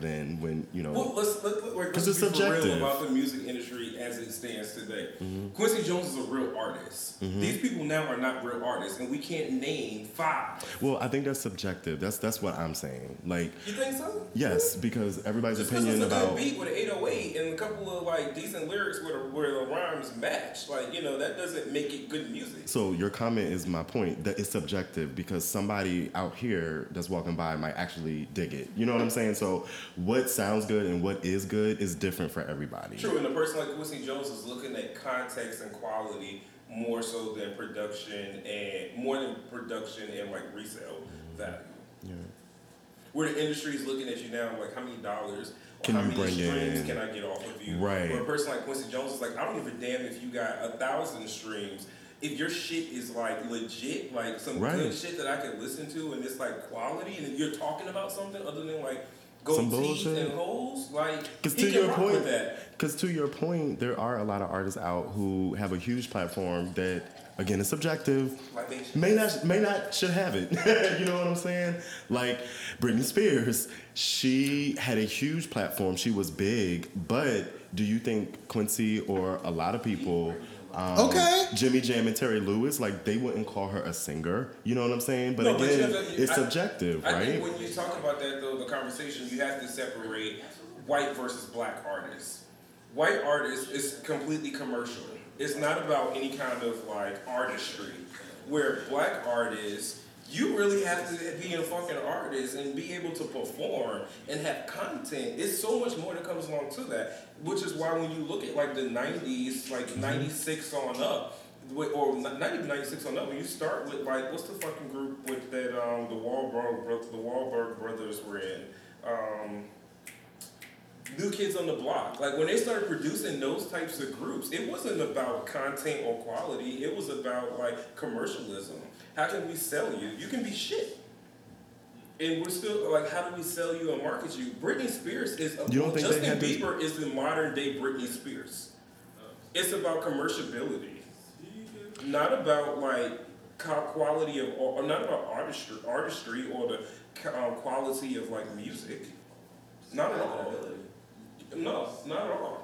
then when, Well, let's be real about the music industry as it stands today. Mm-hmm. Quincy Jones is a real artist. Mm-hmm. These people now are not real artists, and we can't name 5. Well, I think that's subjective. That's what I'm saying. Like, you think so? Yes, because everybody's opinion about... Just because it's a good beat with an 808 and a couple of, like, decent lyrics where the rhymes match, like, that doesn't make it good music. So your comment is my point, that it's subjective because somebody out here that's walking by might actually dig it. You know what I'm saying? So what sounds good and what is good is different for everybody. True, and a person like Quincy Jones is looking at context and quality more so than production and like resale value. Yeah. Where the industry is looking at you now, like how many dollars or how many streams can I get off of you? Right. Where a person like Quincy Jones is like, I don't give a damn if you got 1,000 streams. If your shit is like legit, like some good shit that I can listen to and it's like quality and you're talking about something other than like some bullshit and holes, like, because to your point there are a lot of artists out who have a huge platform that, again, is subjective, like may not should have it. You know what I'm saying? Like Britney Spears, she had a huge platform, she was big, but do you think Quincy or a lot of people Jimmy Jam and Terry Lewis, like they wouldn't call her a singer, you know what I'm saying? But it's subjective, right? I think when you talk about that though, the conversation, you have to separate white versus black artists. White artists is completely commercial. It's not about any kind of like artistry. Where black artists, you really have to be a fucking artist and be able to perform and have content. It's so much more that comes along to that, which is why when you look at like the 90s, like 96 on up, or not even 96 on up, when you start with like, what's the fucking group with that the Wahlberg brothers were in? New Kids on the Block. Like when they started producing those types of groups, it wasn't about content or quality, it was about like commercialism. How can we sell you? You can be shit. And we're still like, how do we sell you and market you? Britney Spears Justin Bieber is the modern day Britney Spears. It's about commerciality, not about like quality of, or not about artistry or the quality of like music. Not at all. No, not at all.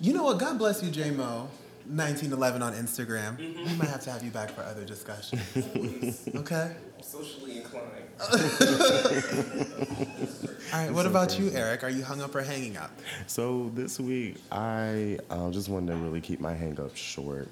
You know what? God bless you, J-Mo. 1911 on Instagram. Mm-hmm. We might have to have you back for other discussions. Please. Okay. Socially inclined. All right. What about you, Eric? Are you hung up or hanging up? So this week, I just wanted to really keep my hang up short.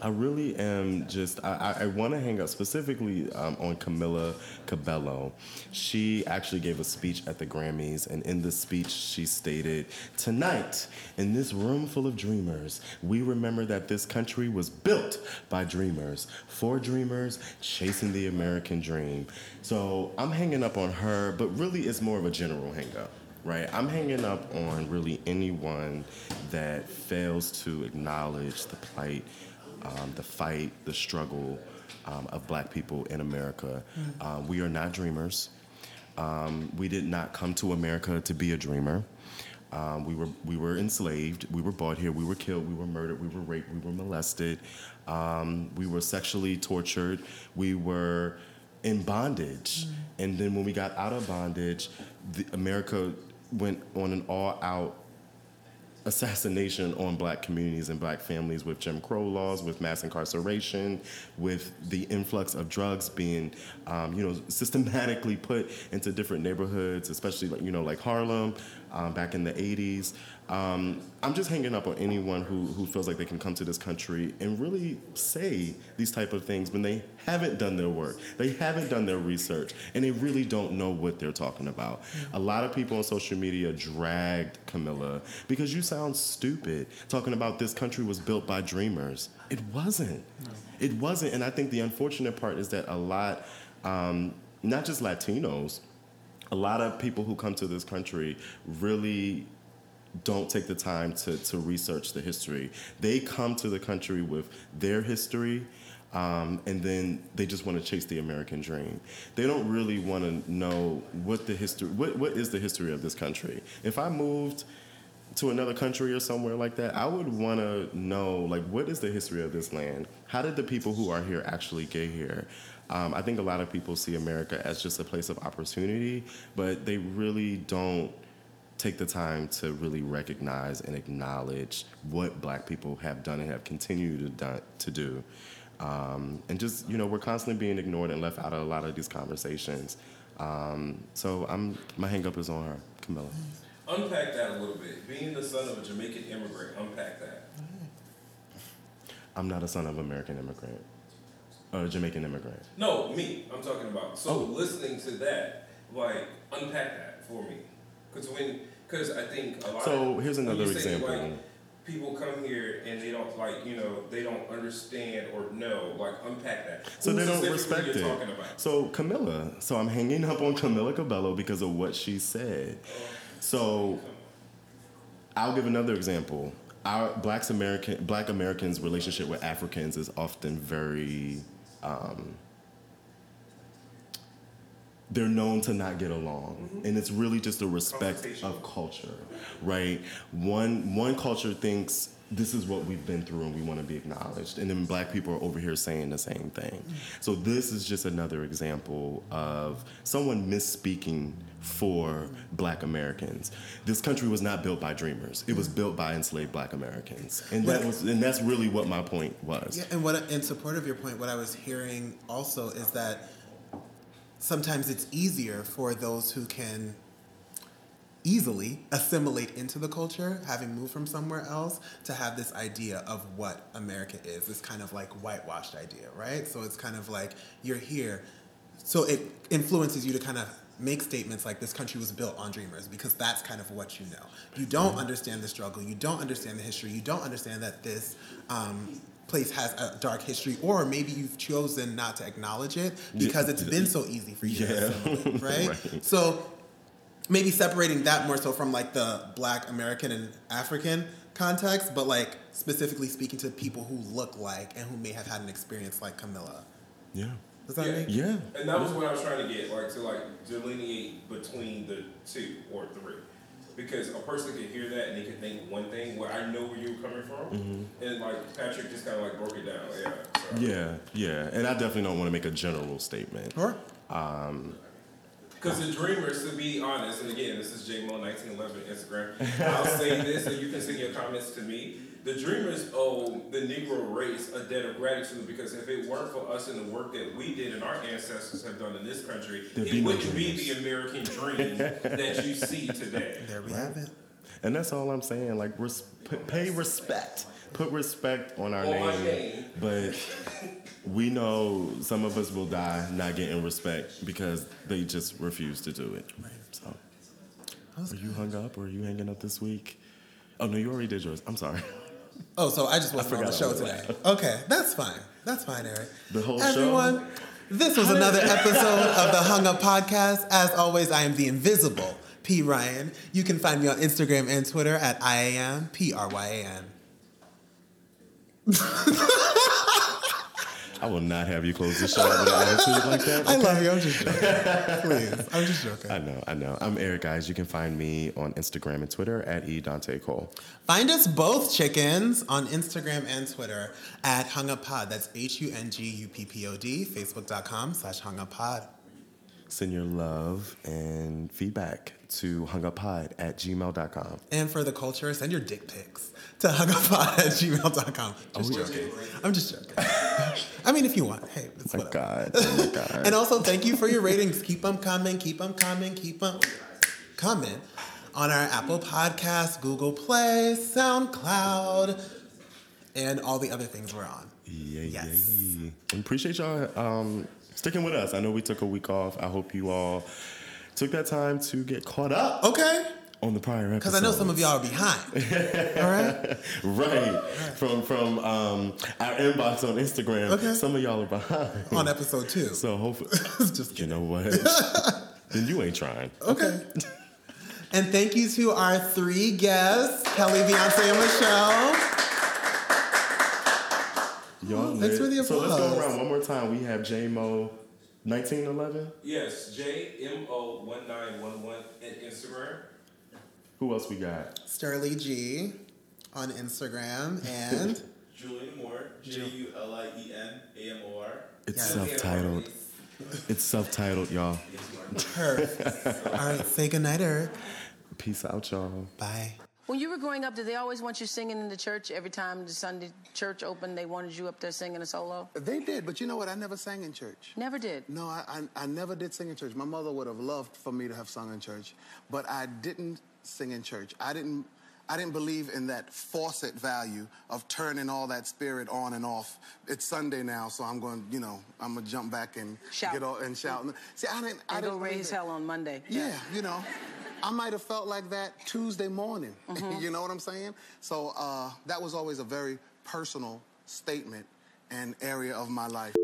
I really am just, I want to hang out specifically on Camila Cabello. She actually gave a speech at the Grammys, and in the speech she stated, "Tonight, in this room full of dreamers, we remember that this country was built by dreamers, for dreamers, chasing the American dream." So I'm hanging up on her, but really it's more of a general hang up. Right, I'm hanging up on really anyone that fails to acknowledge the plight, the fight, the struggle of Black people in America. We are not dreamers. We did not come to America to be a dreamer. We were enslaved. We were bought here. We were killed. We were murdered. We were raped. We were molested. We were sexually tortured. We were in bondage. And then when we got out of bondage, America went on an all-out assassination on Black communities and Black families with Jim Crow laws, with mass incarceration, with the influx of drugs being, systematically put into different neighborhoods, especially like Harlem back in the 80s. I'm just hanging up on anyone who feels like they can come to this country and really say these type of things when they haven't done their work, they haven't done their research, and they really don't know what they're talking about. A lot of people on social media dragged Camila because you sound stupid talking about this country was built by dreamers. It wasn't. No. It wasn't, and I think the unfortunate part is that a lot, not just Latinos, a lot of people who come to this country really don't take the time to research the history. They come to the country with their history, and then they just want to chase the American dream. They don't really want to know what is the history of this country. If I moved to another country or somewhere like that, I would want to know, what is the history of this land? How did the people who are here actually get here? I think a lot of people see America as just a place of opportunity, but they really don't take the time to really recognize and acknowledge what Black people have done and have continued to do. And just, we're constantly being ignored and left out of a lot of these conversations. So my hang-up is on her, Camila. Unpack that a little bit. Being the son of a Jamaican immigrant, unpack that. I'm not a son of an American immigrant. Or a Jamaican immigrant. No, me. I'm talking about. So listening to that, unpack that for me. Because I think a lot. So here's another example. People come here and they don't they don't understand or know unpack that. So they don't respect it. So Camila. So I'm hanging up on Camila Cabello because of what she said. So I'll give another example. Our Black Americans' relationship with Africans is often very. They're known to not get along. Mm-hmm. And it's really just a respect of culture, right? One culture thinks this is what we've been through and we want to be acknowledged. And then Black people are over here saying the same thing. So this is just another example of someone misspeaking for Black Americans. This country was not built by dreamers. It was built by enslaved Black Americans. And that's really what my point was. Yeah, and in support of your point, what I was hearing also is that sometimes it's easier for those who can easily assimilate into the culture, having moved from somewhere else, to have this idea of what America is. It's kind of whitewashed idea, right? So it's kind of you're here. So it influences you to kind of make statements like this country was built on dreamers because that's kind of what you know. You don't understand the struggle. You don't understand the history. You don't understand that this... place has a dark history, or maybe you've chosen not to acknowledge it because it's been so easy for you to assimilate, right? Right. So maybe separating that more so from the Black American and African context, but specifically speaking to people who look and who may have had an experience like Camila. Yeah. Does that make sense? Yeah. And that was what I was trying to get, to delineate between the two or three. Because a person could hear that and they could think one thing, I know where you were coming from, and Patrick just kind of broke it down. Yeah, so. Yeah, and I definitely don't want to make a general statement. Sure. Because the dreamers, to be honest, and again, this is JMO1911 Instagram, I'll say this and you can send your comments to me. The dreamers owe the Negro race a debt of gratitude because if it weren't for us and the work that we did and our ancestors have done in this country, it wouldn't be the American dream that you see today. There we have it. And that's all I'm saying. Like, pay respect. Put respect on our name. But we know some of us will die not getting respect because they just refuse to do it. So, are you hung up or are you hanging up this week? Oh, no, you already did yours. I'm sorry. Oh, so I just wasn't on the show today. Okay, that's fine. That's fine, Eric. The whole show. Everyone, this was another episode of the Hung Up Podcast. As always, I am the invisible P. Ryan. You can find me on Instagram and Twitter at IAMPRYAN. I will not have you close the show with an attitude like that. Okay? I love you. I'm just joking. Please. I'm just joking. I know. I'm Eric, guys. You can find me on Instagram and Twitter at E. Dante Cole. Find us both, chickens, on Instagram and Twitter at HungUpPod. That's HUNGUPPOD. Facebook.com/HungUpPod. Send your love and feedback to hunguppod@gmail.com. And for the culture, send your dick pics to hunguppod@gmail.com. Just joking. I'm just joking. I mean, if you want. Hey, it's whatever. Oh my God. And also, thank you for your ratings. Keep them coming. Comment on our Apple Podcasts, Google Play, SoundCloud, and all the other things we're on. Yeah. And appreciate y'all. Sticking with us. I know we took a week off. I hope you all took that time to get caught up. Okay. On the prior episode. Because I know some of y'all are behind. All right? Right. From our inbox on Instagram. Okay. Some of y'all are behind. On episode 2. So hopefully. Just kidding. You know what? Then you ain't trying. Okay. And thank you to our 3 guests, Kelly, Beyonce, and Michelle. Y'all thanks for the applause. So let's go around one more time. We have JMO 1911. Yes, JMO1911 at Instagram. Who else we got? Sterling G on Instagram and Julian Moore. JulienAmor. It's self-titled. It's self-titled, y'all. Perfect. All right, say goodnight, Eric. Peace out, y'all. Bye. When you were growing up, did they always want you singing in the church? Every time the Sunday church opened, they wanted you up there singing a solo? They did, but you know what? I never sang in church. Never did? No, I never did sing in church. My mother would have loved for me to have sung in church, but I didn't sing in church. I didn't believe in that faucet value of turning all that spirit on and off. It's Sunday now, so I'm going, I'm going to jump back and shout. Get all and shout. See, I didn't go raise hell on Monday. Yeah. I might have felt like that Tuesday morning. Mm-hmm. You know what I'm saying? So that was always a very personal statement and area of my life.